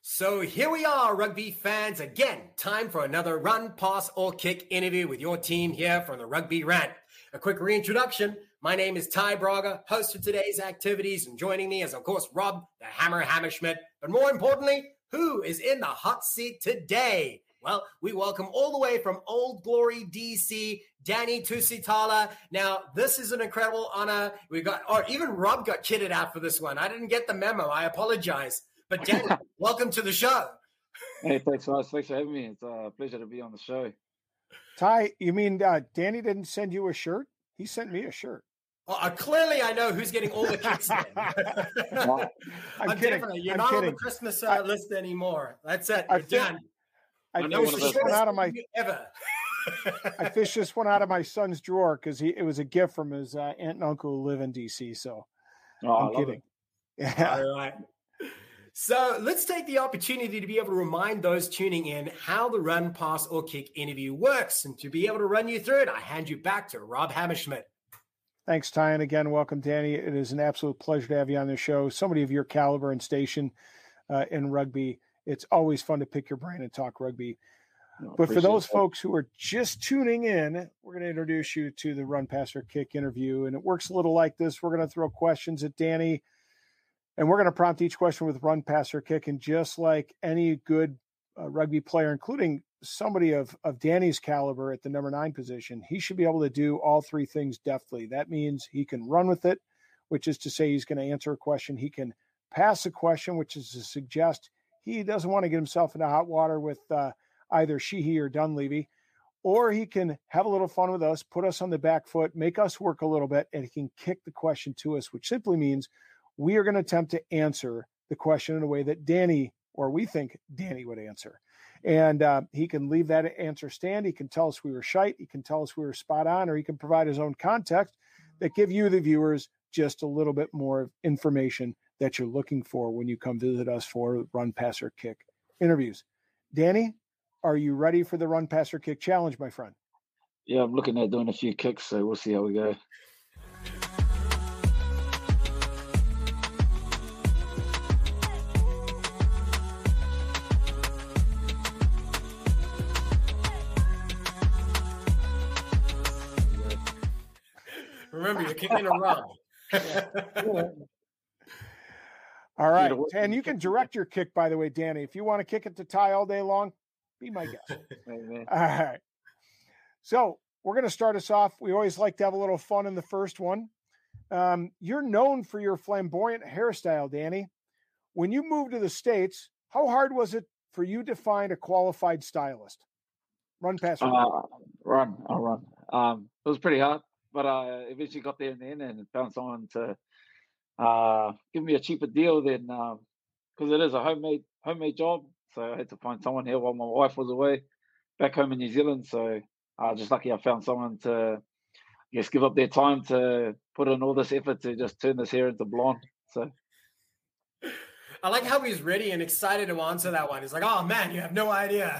So here we are, rugby fans. Again, time for another Run, Pass, or Kick interview with your team here from the Rugby Rant. A quick reintroduction. My name is Ty Braga, host of today's activities, and joining me is, of course, Rob the Hammer Hammerschmidt. But more importantly, who is in the hot seat today? Well, we welcome all the way from Old Glory D C, Danny Tusitala. Now, this is an incredible honor. We got, or even Rob got kitted out for this one. I didn't get the memo. I apologize. But Danny, welcome to the show. Hey, thanks so much. Thanks for having me. It's a pleasure to be on the show. Ty, you mean uh, Danny didn't send you a shirt? He sent me a shirt. Well, uh, clearly, I know who's getting all the kicks. I'm, I'm kidding. Definitely, you're I'm not kidding. on the Christmas uh, I, list anymore. That's it. You're I done. I fished this one out of my ever. I fished this one out of my son's drawer because it was a gift from his uh, aunt and uncle who live in D C. So oh, I'm kidding. It. Yeah. All right. So let's take the opportunity to be able to remind those tuning in how the Run, Pass, or Kick interview works. And to be able to run you through it, I hand you back to Rob Hammerschmidt. Thanks, Ty. And again, welcome, Danny. It is an absolute pleasure to have you on the show. Somebody of your caliber and station uh, in rugby. It's always fun to pick your brain and talk rugby. No, but for those that. folks who are just tuning in, we're going to introduce you to the Run, Pass, or Kick interview. And it works a little like this. We're going to throw questions at Danny. And we're going to prompt each question with run, pass, or kick. And just like any good uh, rugby player, including somebody of, of Danny's caliber at the number nine position, he should be able to do all three things deftly. That means he can run with it, which is to say he's going to answer a question. He can pass a question, which is to suggest he doesn't want to get himself into hot water with uh, either Sheehy or Dunleavy. Or he can have a little fun with us, put us on the back foot, make us work a little bit, and he can kick the question to us, which simply means we are going to attempt to answer the question in a way that Danny or we think Danny would answer. And uh, he can leave that answer stand. He can tell us we were shite. He can tell us we were spot on, or he can provide his own context that give you, the viewers, just a little bit more information that you're looking for when you come visit us for Run, Pass, or Kick interviews. Danny, are you ready for the Run, Pass, or Kick challenge, my friend? Yeah, I'm looking at doing a few kicks, so we'll see how we go. Remember, you're kicking a rock. All right. And you can direct your kick, by the way, Danny. If you want to kick it to Ty all day long, be my guest. All right. So we're going to start us off. We always like to have a little fun in the first one. Um, you're known for your flamboyant hairstyle, Danny. When you moved to the States, how hard was it for you to find a qualified stylist? Run, pass, run. Uh, run. I'll run. Um, it was pretty hard. But I eventually got there in the end and found someone to uh, give me a cheaper deal than, because um, it is a homemade homemade job. So I had to find someone here while my wife was away back home in New Zealand. So I uh, just lucky I found someone to, I guess, give up their time to put in all this effort to just turn this hair into blonde. So I like how he's ready and excited to answer that one. He's like, oh, man, you have no idea.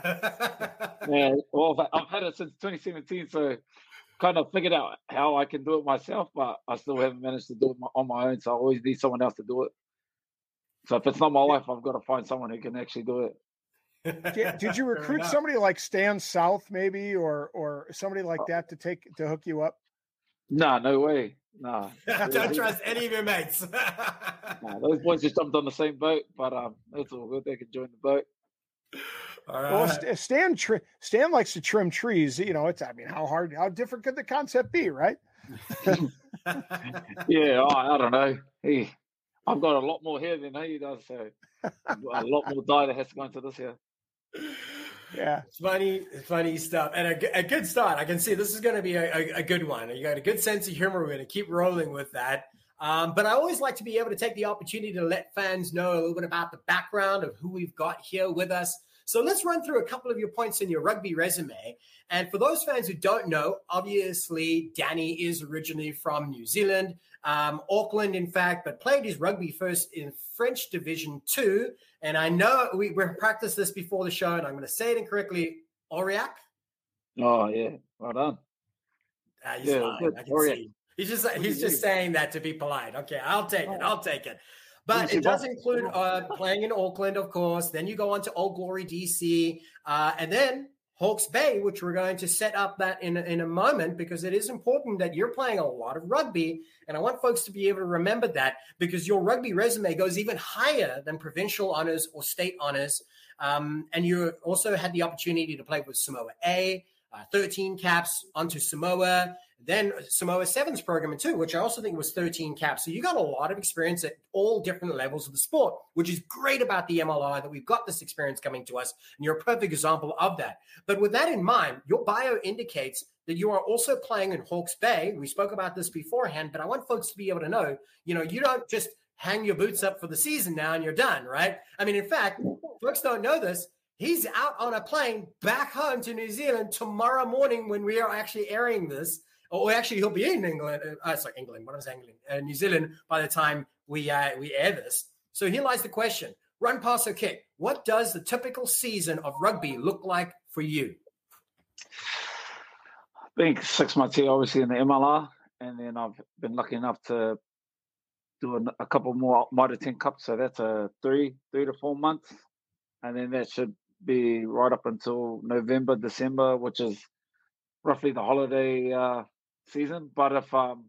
Yeah, well, I've had it since twenty seventeen, so kind of figured out how I can do it myself, but I still haven't managed to do it on my own, so I always need someone else to do it. So if it's not my life, I've got to find someone who can actually do it. Did, did you recruit somebody like Stan South, maybe, or or somebody like that to take to hook you up? Nah, no way. Nah. Don't trust any of your mates. Nah, those boys just jumped on the same boat, but um, it's all good. They can join the boat. All right. Well, Stan, Stan likes to trim trees. You know, it's, I mean, how hard, how different could the concept be, right? Yeah, oh, I don't know. He, I've got a lot more hair than he does, so a lot more dye that has to go into this hair. Yeah, funny, funny stuff, and a, a good start. I can see this is going to be a, a, a good one. You got a good sense of humor. We're going to keep rolling with that. Um, but I always like to be able to take the opportunity to let fans know a little bit about the background of who we've got here with us. So let's run through a couple of your points in your rugby resume. And for those fans who don't know, obviously Danny is originally from New Zealand, um, Auckland, in fact, but played his rugby first in French Division Two. And I know we, we practiced this before the show, and I'm going to say it incorrectly, Aurillac. Oh, yeah. Well done. Uh, he's yeah, fine. I can Aurillac. See. He's just he's just saying that to be polite. Okay, I'll take it. I'll take it. But it does include uh, playing in Auckland, of course. Then you go on to Old Glory D C, uh, and then Hawke's Bay, which we're going to set up that in, in a moment, because it is important that you're playing a lot of rugby. And I want folks to be able to remember that, because your rugby resume goes even higher than provincial honors or state honors. Um, and you also had the opportunity to play with Samoa A, Uh, thirteen caps, onto Samoa, then Samoa Sevens program in two, which I also think was thirteen caps. So you got a lot of experience at all different levels of the sport, which is great about the M L R, that we've got this experience coming to us, and you're a perfect example of that. But with that in mind, your bio indicates that you are also playing in Hawke's Bay. We spoke about this beforehand, but I want folks to be able to know, you know, you don't just hang your boots up for the season now and you're done, right? I mean, in fact, folks don't know this. He's out on a plane back home to New Zealand tomorrow morning when we are actually airing this. Or actually, he'll be in England. Uh, sorry, England. What was England? Uh, New Zealand by the time we uh, we air this. So here lies the question. Run, pass, or kick. What does the typical season of rugby look like for you? I think six months here, obviously, in the M L R. And then I've been lucky enough to do a couple more minor ten cups. So that's a three, three to four months. And then that should be right up until November, December, which is roughly the holiday uh, season. But if um,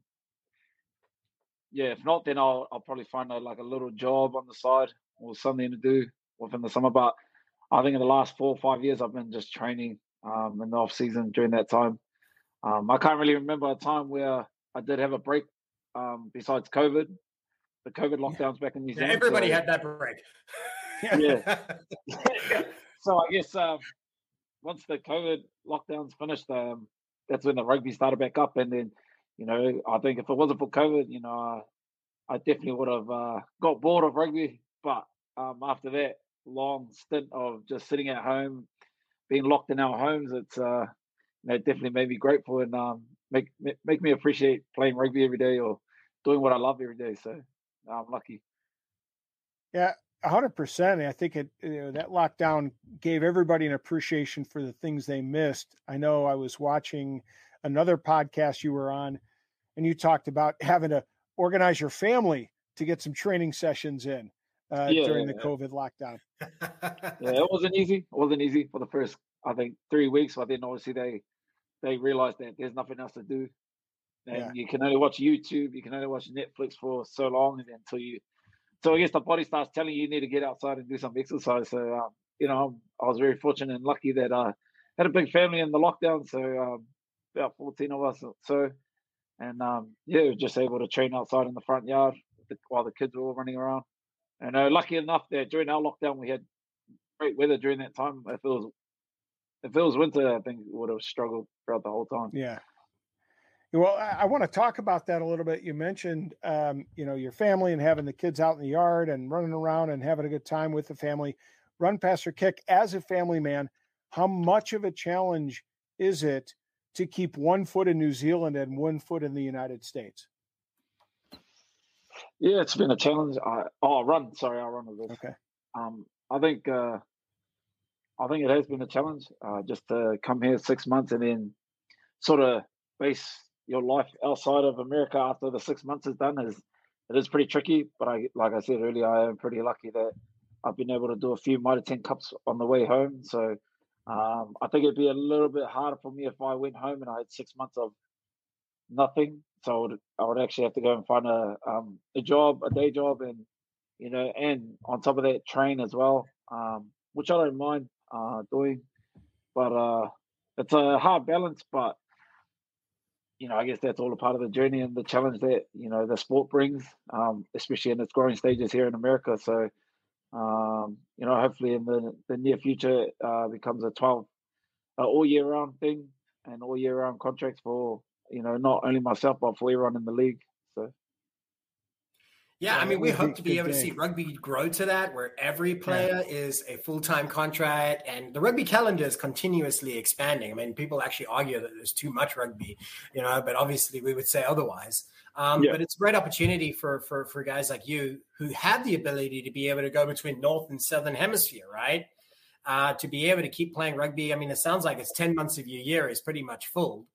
yeah, if not, then I'll I'll probably find a, like a little job on the side or something to do within the summer. But I think in the last four or five years, I've been just training um, in the off season during that time. Um, I can't really remember a time where I did have a break um, besides COVID, the COVID lockdowns yeah. back in New Zealand. Yeah, everybody so. had that break. Yeah. So I guess um, once the COVID lockdowns finished, um, that's when the rugby started back up. And then, you know, I think if it wasn't for COVID, you know, I, I definitely would have uh, got bored of rugby. But um, after that, long stint of just sitting at home, being locked in our homes, it's uh, you know, definitely made me grateful and um, make make me appreciate playing rugby every day or doing what I love every day. So no, I'm lucky. Yeah, one hundred percent. I think it you know, that lockdown gave everybody an appreciation for the things they missed. I know I was watching another podcast you were on, and you talked about having to organize your family to get some training sessions in uh, yeah, during yeah, the yeah. COVID lockdown. Yeah, it wasn't easy. It wasn't easy for the first, I think, three weeks. But then obviously they they realized that there's nothing else to do. And yeah. you can only watch YouTube. You can only watch Netflix for so long and until you – so I guess the body starts telling you you need to get outside and do some exercise. So, um, you know, I was very fortunate and lucky that I had a big family in the lockdown. So um, about fourteen of us. So – And, um, yeah, we were just able to train outside in the front yard while the kids were all running around. And uh, lucky enough that during our lockdown, we had great weather during that time. If it was, if it was winter, I think we would have struggled throughout the whole time. Yeah. Well, I, I want to talk about that a little bit. You mentioned, um, you know, your family and having the kids out in the yard and running around and having a good time with the family. Run, pass, or kick. As a family man, how much of a challenge is it to keep one foot in New Zealand and one foot in the United States? Yeah, it's been a challenge. I, oh, I'll run. Sorry, I'll run with this. Okay. Um, I think uh, I think it has been a challenge uh, just to come here six months and then sort of base your life outside of America after the six months is done. Is It is pretty tricky, but I, like I said earlier, I am pretty lucky that I've been able to do a few Mitre ten Cups on the way home. So, Um, I think it'd be a little bit harder for me if I went home and I had six months of nothing. So I would, I would actually have to go and find a um, a job, a day job, and you know, and on top of that, train as well, um, which I don't mind uh, doing. But uh, it's a hard balance. But you know, I guess that's all a part of the journey and the challenge that you know the sport brings, um, especially in its growing stages here in America. So. Um, you know, hopefully in the, the near future uh, becomes a twelve uh, all year round thing and all year round contracts for you know not only myself but for everyone in the league. So yeah, I mean, we hope to be able to see rugby grow to that where every player is a full time contract and the rugby calendar is continuously expanding. I mean, people actually argue that there's too much rugby, you know, but obviously we would say otherwise. Um, yeah. But it's a great opportunity for, for, for guys like you who have the ability to be able to go between North and Southern Hemisphere, right? Uh, to be able to keep playing rugby. I mean, it sounds like it's ten months of your year is pretty much full.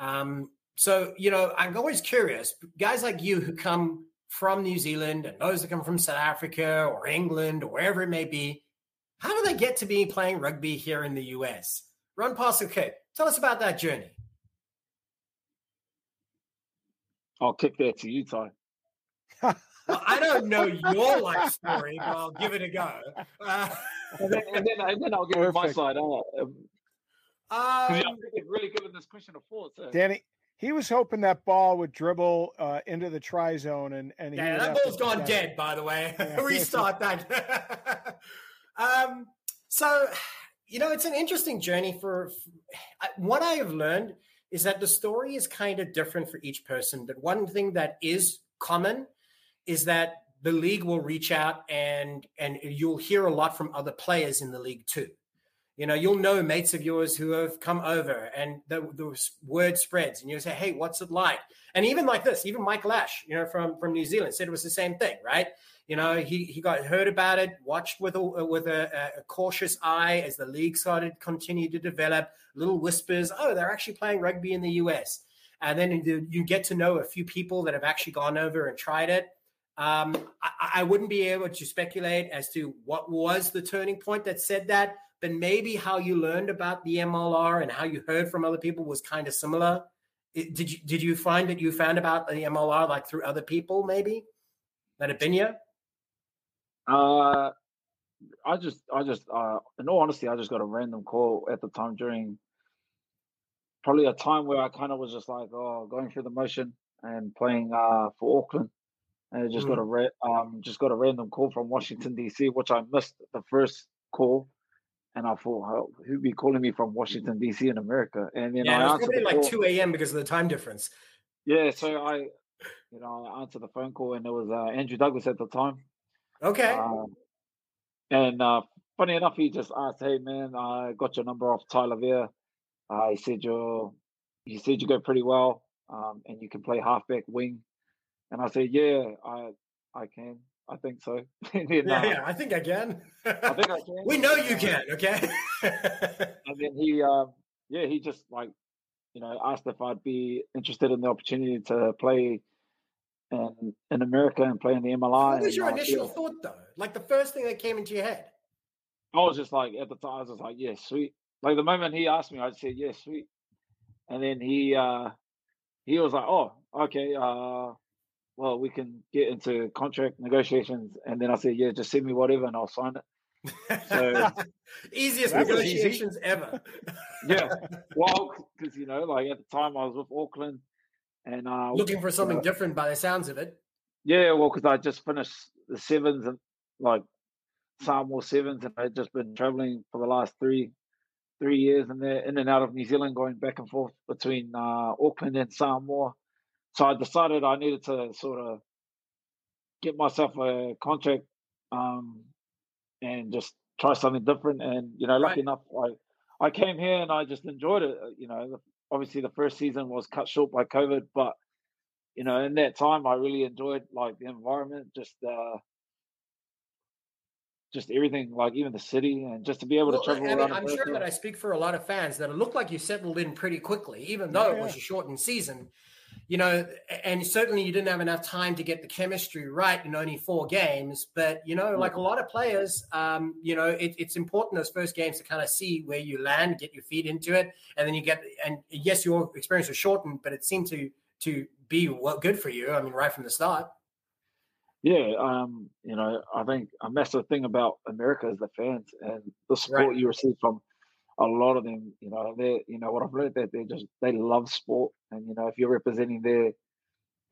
Um, so, you know, I'm always curious, guys like you who come from New Zealand and those that come from South Africa or England or wherever it may be, how do they get to be playing rugby here in the U S? Run, pass, or kick. Tell us about that journey. I'll kick that to you, Ty. Well, I don't know your life story, but I'll give it a go. Uh, and, then, and, then, and then I'll give it my side. Oh, um, um, yeah, really good in this question of four. So. Danny, he was hoping that ball would dribble uh, into the try zone. and and he yeah, that ball's gone dead, dead, by the way. Yeah. Restart that. um, so, you know, it's an interesting journey. For, for what I have learned is that the story is kind of different for each person. But one thing that is common is that the league will reach out and and you'll hear a lot from other players in the league too. You know, you'll know mates of yours who have come over and the, the word spreads and you'll say, hey, what's it like? And even like this, even Mike Lash, you know, from, from New Zealand said it was the same thing, right? You know, he, he got heard about it, watched with a, with a, a cautious eye as the league started, continued to develop, little whispers, oh, they're actually playing rugby in the U S. And then you get to know a few people that have actually gone over and tried it. Um, I, I wouldn't be able to speculate as to what was the turning point that said that, but maybe how you learned about the M L R and how you heard from other people was kind of similar. It, did you did you find that you found about the M L R like through other people maybe that had been here? Uh, I just I just uh, in all honesty, I just got a random call at the time during probably a time where I kind of was just like, oh, going through the motion and playing uh, for Auckland, and I just mm. got a re- um just got a random call from Washington D C, which I missed the first call. And I thought, who'd be calling me from Washington D C in America? And then yeah, I answered it was like two a m because of the time difference. Yeah, so I, you know, I answered the phone call, and it was uh, Andrew Douglas at the time. Okay. Um, And uh, funny enough, he just asked, "Hey man, I got your number off Tyler Veer. Uh, he said you he said you go pretty well, um, and you can play halfback wing." And I said, "Yeah, I I can. I think so." And then, yeah, uh, yeah, I think I can. I think I can. We know you can, okay? And then he, um, yeah, he just like, you know, asked if I'd be interested in the opportunity to play in, in America and play in the M L R. What was your initial yeah. thought, though? Like the first thing that came into your head? I was just like, at the time, I was just like, yeah, sweet. Like the moment he asked me, I said, yeah, sweet. And then he, uh, he was like, oh, okay, uh, well, we can get into contract negotiations. And then I said, yeah, just send me whatever and I'll sign it. So easiest negotiations easy. ever. Yeah. Well, because, you know, like at the time I was with Auckland and uh, looking for something uh, different by the sounds of it. Yeah. Well, because I just finished the sevens and like Samoa sevens and I'd just been traveling for the last three, three years and there in and out of New Zealand, going back and forth between uh, Auckland and Samoa. So I decided I needed to sort of get myself a contract um, and just try something different. And, you know, lucky right. enough, I, I came here and I just enjoyed it. You know, obviously the first season was cut short by COVID, but, you know, in that time I really enjoyed, like, the environment, just uh, just everything, like, even the city and just to be able well, to travel I mean, around. I'm sure that I speak for a lot of fans that it looked like you settled in pretty quickly, even though yeah. it was a shortened season. You know, and certainly you didn't have enough time to get the chemistry right in only four games. But, you know, like a lot of players, um, you know, it, it's important those first games to kind of see where you land, get your feet into it. And then you get – and, yes, your experience was shortened, but it seemed to to be well, good for you, I mean, right from the start. Yeah, um, you know, I think a massive thing about America is the fans and the support right. you receive from a lot of them. You know, they, you know what I've learned that they just they love sport, and you know if you're representing their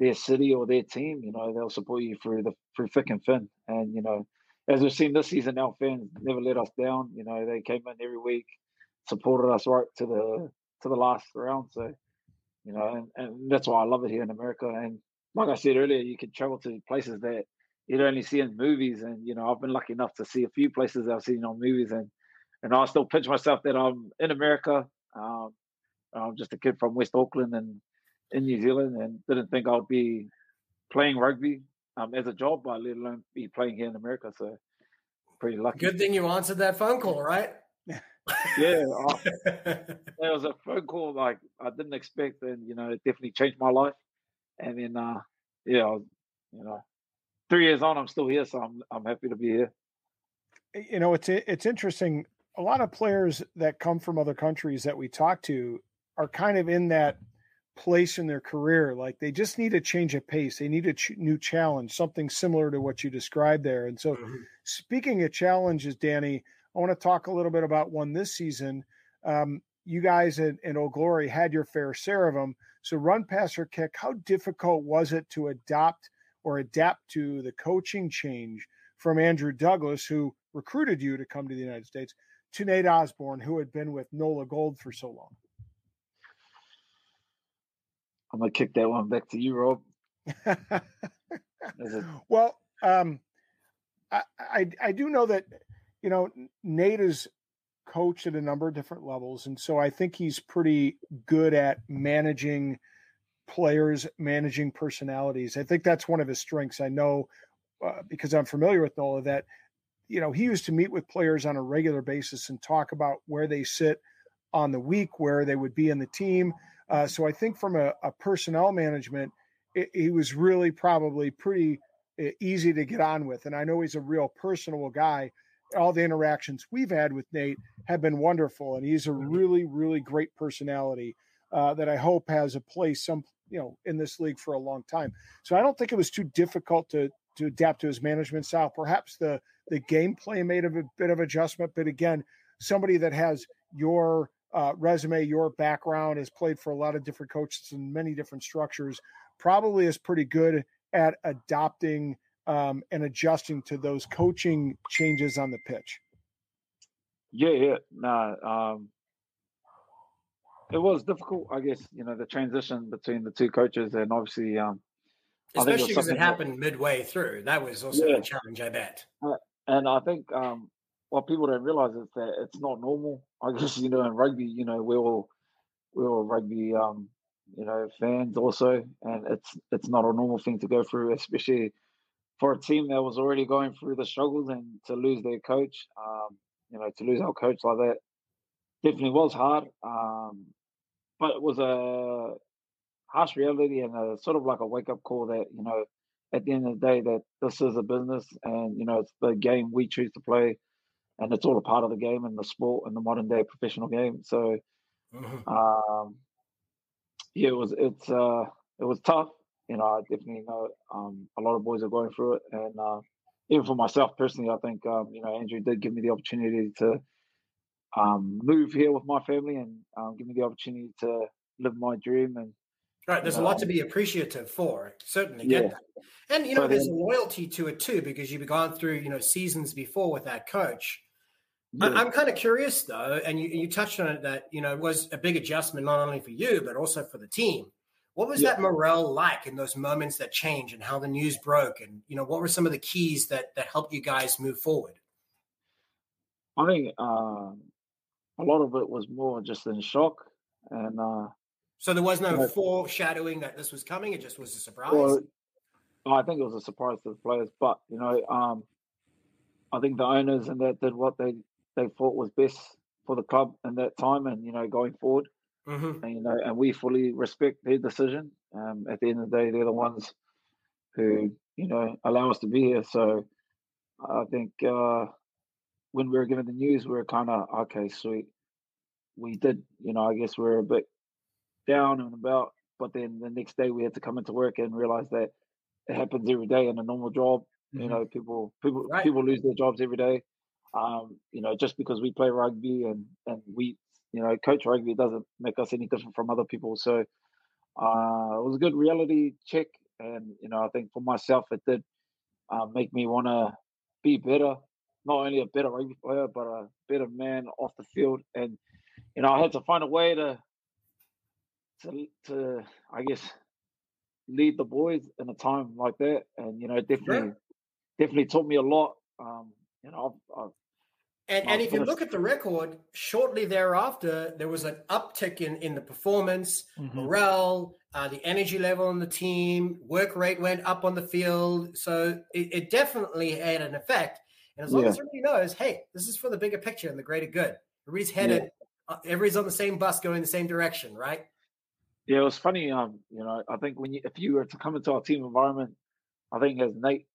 their city or their team, you know they'll support you through the through thick and thin. And you know, as we've seen this season, our fans never let us down. You know, they came in every week, supported us right to the to the last round. So, you know, and, and that's why I love it here in America. And like I said earlier, you can travel to places that you'd only see in movies. And you know, I've been lucky enough to see a few places I've seen on movies and. And I still pinch myself that I'm in America. Um, I'm just a kid from West Auckland and in New Zealand and didn't think I'd be playing rugby um, as a job, but let alone be playing here in America. So pretty lucky. Good thing you answered that phone call, right? Yeah. I, it was a phone call like I didn't expect and, you know, it definitely changed my life. And then, uh, yeah, I was, you know, three years on, I'm still here. So I'm, I'm happy to be here. You know, it's, it's interesting. A lot of players that come from other countries that we talk to are kind of in that place in their career. Like they just need a change of pace. They need a ch- new challenge, something similar to what you described there. And so mm-hmm. speaking of challenges, Danny, I want to talk a little bit about one this season. Um, you guys in, in Old Glory had your fair share of them. So run, pass, or kick, how difficult was it to adopt or adapt to the coaching change from Andrew Douglas, who recruited you to come to the United States, to Nate Osborne, who had been with NOLA Gold for so long? I'm going to kick that one back to you, Rob. Well, um, I, I I do know that, you know, Nate has coached at a number of different levels, and so I think he's pretty good at managing players, managing personalities. I think that's one of his strengths. I know uh, because I'm familiar with NOLA that, you know, he used to meet with players on a regular basis and talk about where they sit on the week, where they would be in the team. Uh, so I think from a, a personnel management, it, he was really probably pretty easy to get on with. And I know he's a real personable guy. All the interactions we've had with Nate have been wonderful. And he's a really, really great personality uh, that I hope has a place some, you know, in this league for a long time. So I don't think it was too difficult to, to adapt to his management style. Perhaps the, the gameplay made a bit of adjustment, but again, somebody that has your uh, resume, your background, has played for a lot of different coaches and many different structures, probably is pretty good at adopting um, and adjusting to those coaching changes on the pitch. Yeah, yeah. No, um, it was difficult, I guess, you know, the transition between the two coaches and obviously um, – especially because it, it happened that, midway through. That was also yeah. a challenge, I bet. Uh, And I think um, what people don't realise is that it's not normal. I guess, you know, in rugby, you know, we're all, we're all rugby, um, you know, fans also. And it's it's not a normal thing to go through, especially for a team that was already going through the struggles, and to lose their coach, um, you know, to lose our coach like that definitely was hard. Um, but it was a harsh reality and a sort of like a wake-up call that, you know, at the end of the day, that this is a business, and, you know, it's the game we choose to play, and it's all a part of the game and the sport and the modern day professional game. So, um, yeah, it was, it's, uh, it was tough. You know, I definitely know um, a lot of boys are going through it. And uh, even for myself personally, I think, um, you know, Andrew did give me the opportunity to um, move here with my family and um, give me the opportunity to live my dream. And right, there's um, a lot to be appreciative for. Certainly get yeah. that. And, you know, so there's then, a loyalty to it too, because you've gone through, you know, seasons before with that coach. Yeah. I, I'm kind of curious, though, and you, you touched on it, that, you know, it was a big adjustment not only for you but also for the team. What was yeah. that morale like in those moments that change, and how the news broke, and, you know, what were some of the keys that, that helped you guys move forward? I think um, a lot of it was more just in shock. And uh, so there was no you know, foreshadowing that this was coming. It just was a surprise. Well, I think it was a surprise to the players, but, you know, um, I think the owners and that did what they, they thought was best for the club in that time, and, you know, going forward. Mm-hmm. And, you know, and we fully respect their decision. Um, at the end of the day, they're the ones who, you know, allow us to be here. So I think uh, when we were given the news, we were kind of, okay, sweet. We did, you know, I guess we were a bit down and about, but then the next day we had to come into work and realize that it happens every day in a normal job. Mm-hmm. You know, people people, right. people lose their jobs every day. Um, you know, just because we play rugby and, and we, you know, coach rugby doesn't make us any different from other people. So uh, it was a good reality check. And, you know, I think for myself, it did uh, make me want to be better, not only a better rugby player, but a better man off the field. And, you know, I had to find a way to, to, to I guess, lead the boys in a time like that. And, you know, definitely, yeah. definitely taught me a lot. Um, you know, I've, I've And, and if you look at the record, shortly thereafter, there was an uptick in, in the performance, mm-hmm. morale, uh, the energy level on the team, work rate went up on the field. So it, it definitely had an effect. And as long yeah. as everybody knows, hey, this is for the bigger picture and the greater good. Everybody's headed, yeah. everybody's on the same bus going the same direction, right? Yeah, it was funny. Um, you know, I think when you, if you were to come into our team environment, I think as Nate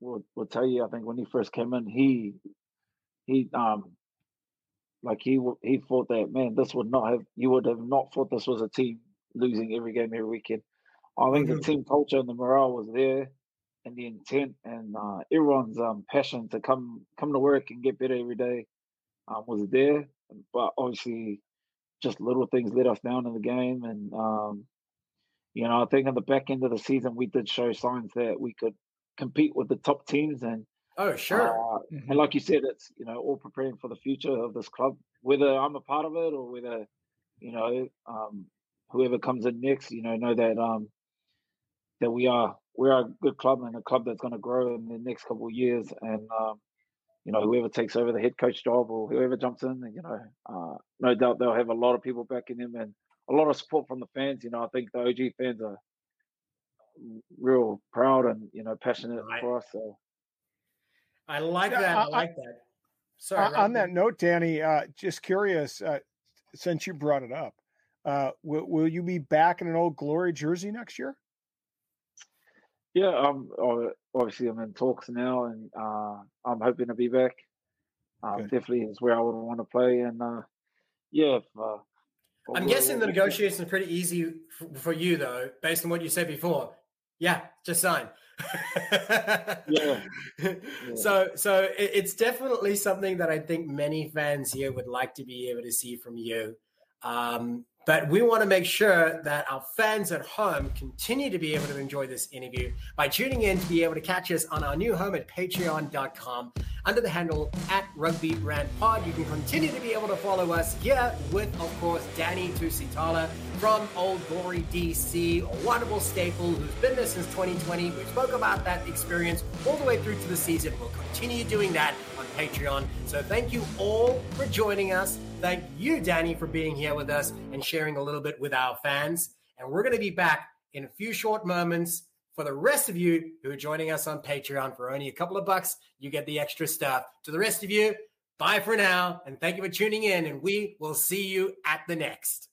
will, will tell you, I think when he first came in, he... He um, like he he thought that, man, this would not have you would have not thought this was a team losing every game every weekend. I think mm-hmm. the team culture and the morale was there, and the intent and uh, everyone's um passion to come come to work and get better every day um, was there. But obviously, just little things let us down in the game, and um, you know, I think in the back end of the season we did show signs that we could compete with the top teams and. Oh, sure. Uh, mm-hmm. And like you said, it's, you know, all preparing for the future of this club, whether I'm a part of it or whether, you know, um, whoever comes in next, you know, know that um, that we are we are a good club and a club that's going to grow in the next couple of years. And, um, you know, whoever takes over the head coach job or whoever jumps in, you know, uh, no doubt they'll have a lot of people backing them and a lot of support from the fans. You know, I think the O G fans are real proud and, you know, passionate right. for us. So. I like yeah, that. I, I like I, that. Sorry. Uh, on that note, Danny, uh, just curious, uh, since you brought it up, uh, will, will you be back in an Old Glory jersey next year? Yeah, I'm, obviously I'm in talks now, and uh, I'm hoping to be back. Uh, definitely is where I would want to play. And, uh, yeah. If, uh, I'm guessing the negotiations are pretty easy f- for you, though, based on what you said before. Yeah, just sign. yeah. yeah. So, so it, it's definitely something that I think many fans here would like to be able to see from you. Um, but we want to make sure that our fans at home continue to be able to enjoy this interview by tuning in to be able to catch us on our new home at patreon dot com under the handle at RugbyRantPod. You can continue to be able to follow us here with, of course, Danny Tusitala. from Old Glory D C, a wonderful staple who's been there since twenty twenty. We spoke about that experience all the way through to the season. We'll continue doing that on Patreon. So thank you all for joining us. Thank you, Danny, for being here with us and sharing a little bit with our fans. And we're going to be back in a few short moments. For the rest of you who are joining us on Patreon for only a couple of bucks, you get the extra stuff. To the rest of you, bye for now, and thank you for tuning in, and we will see you at the next.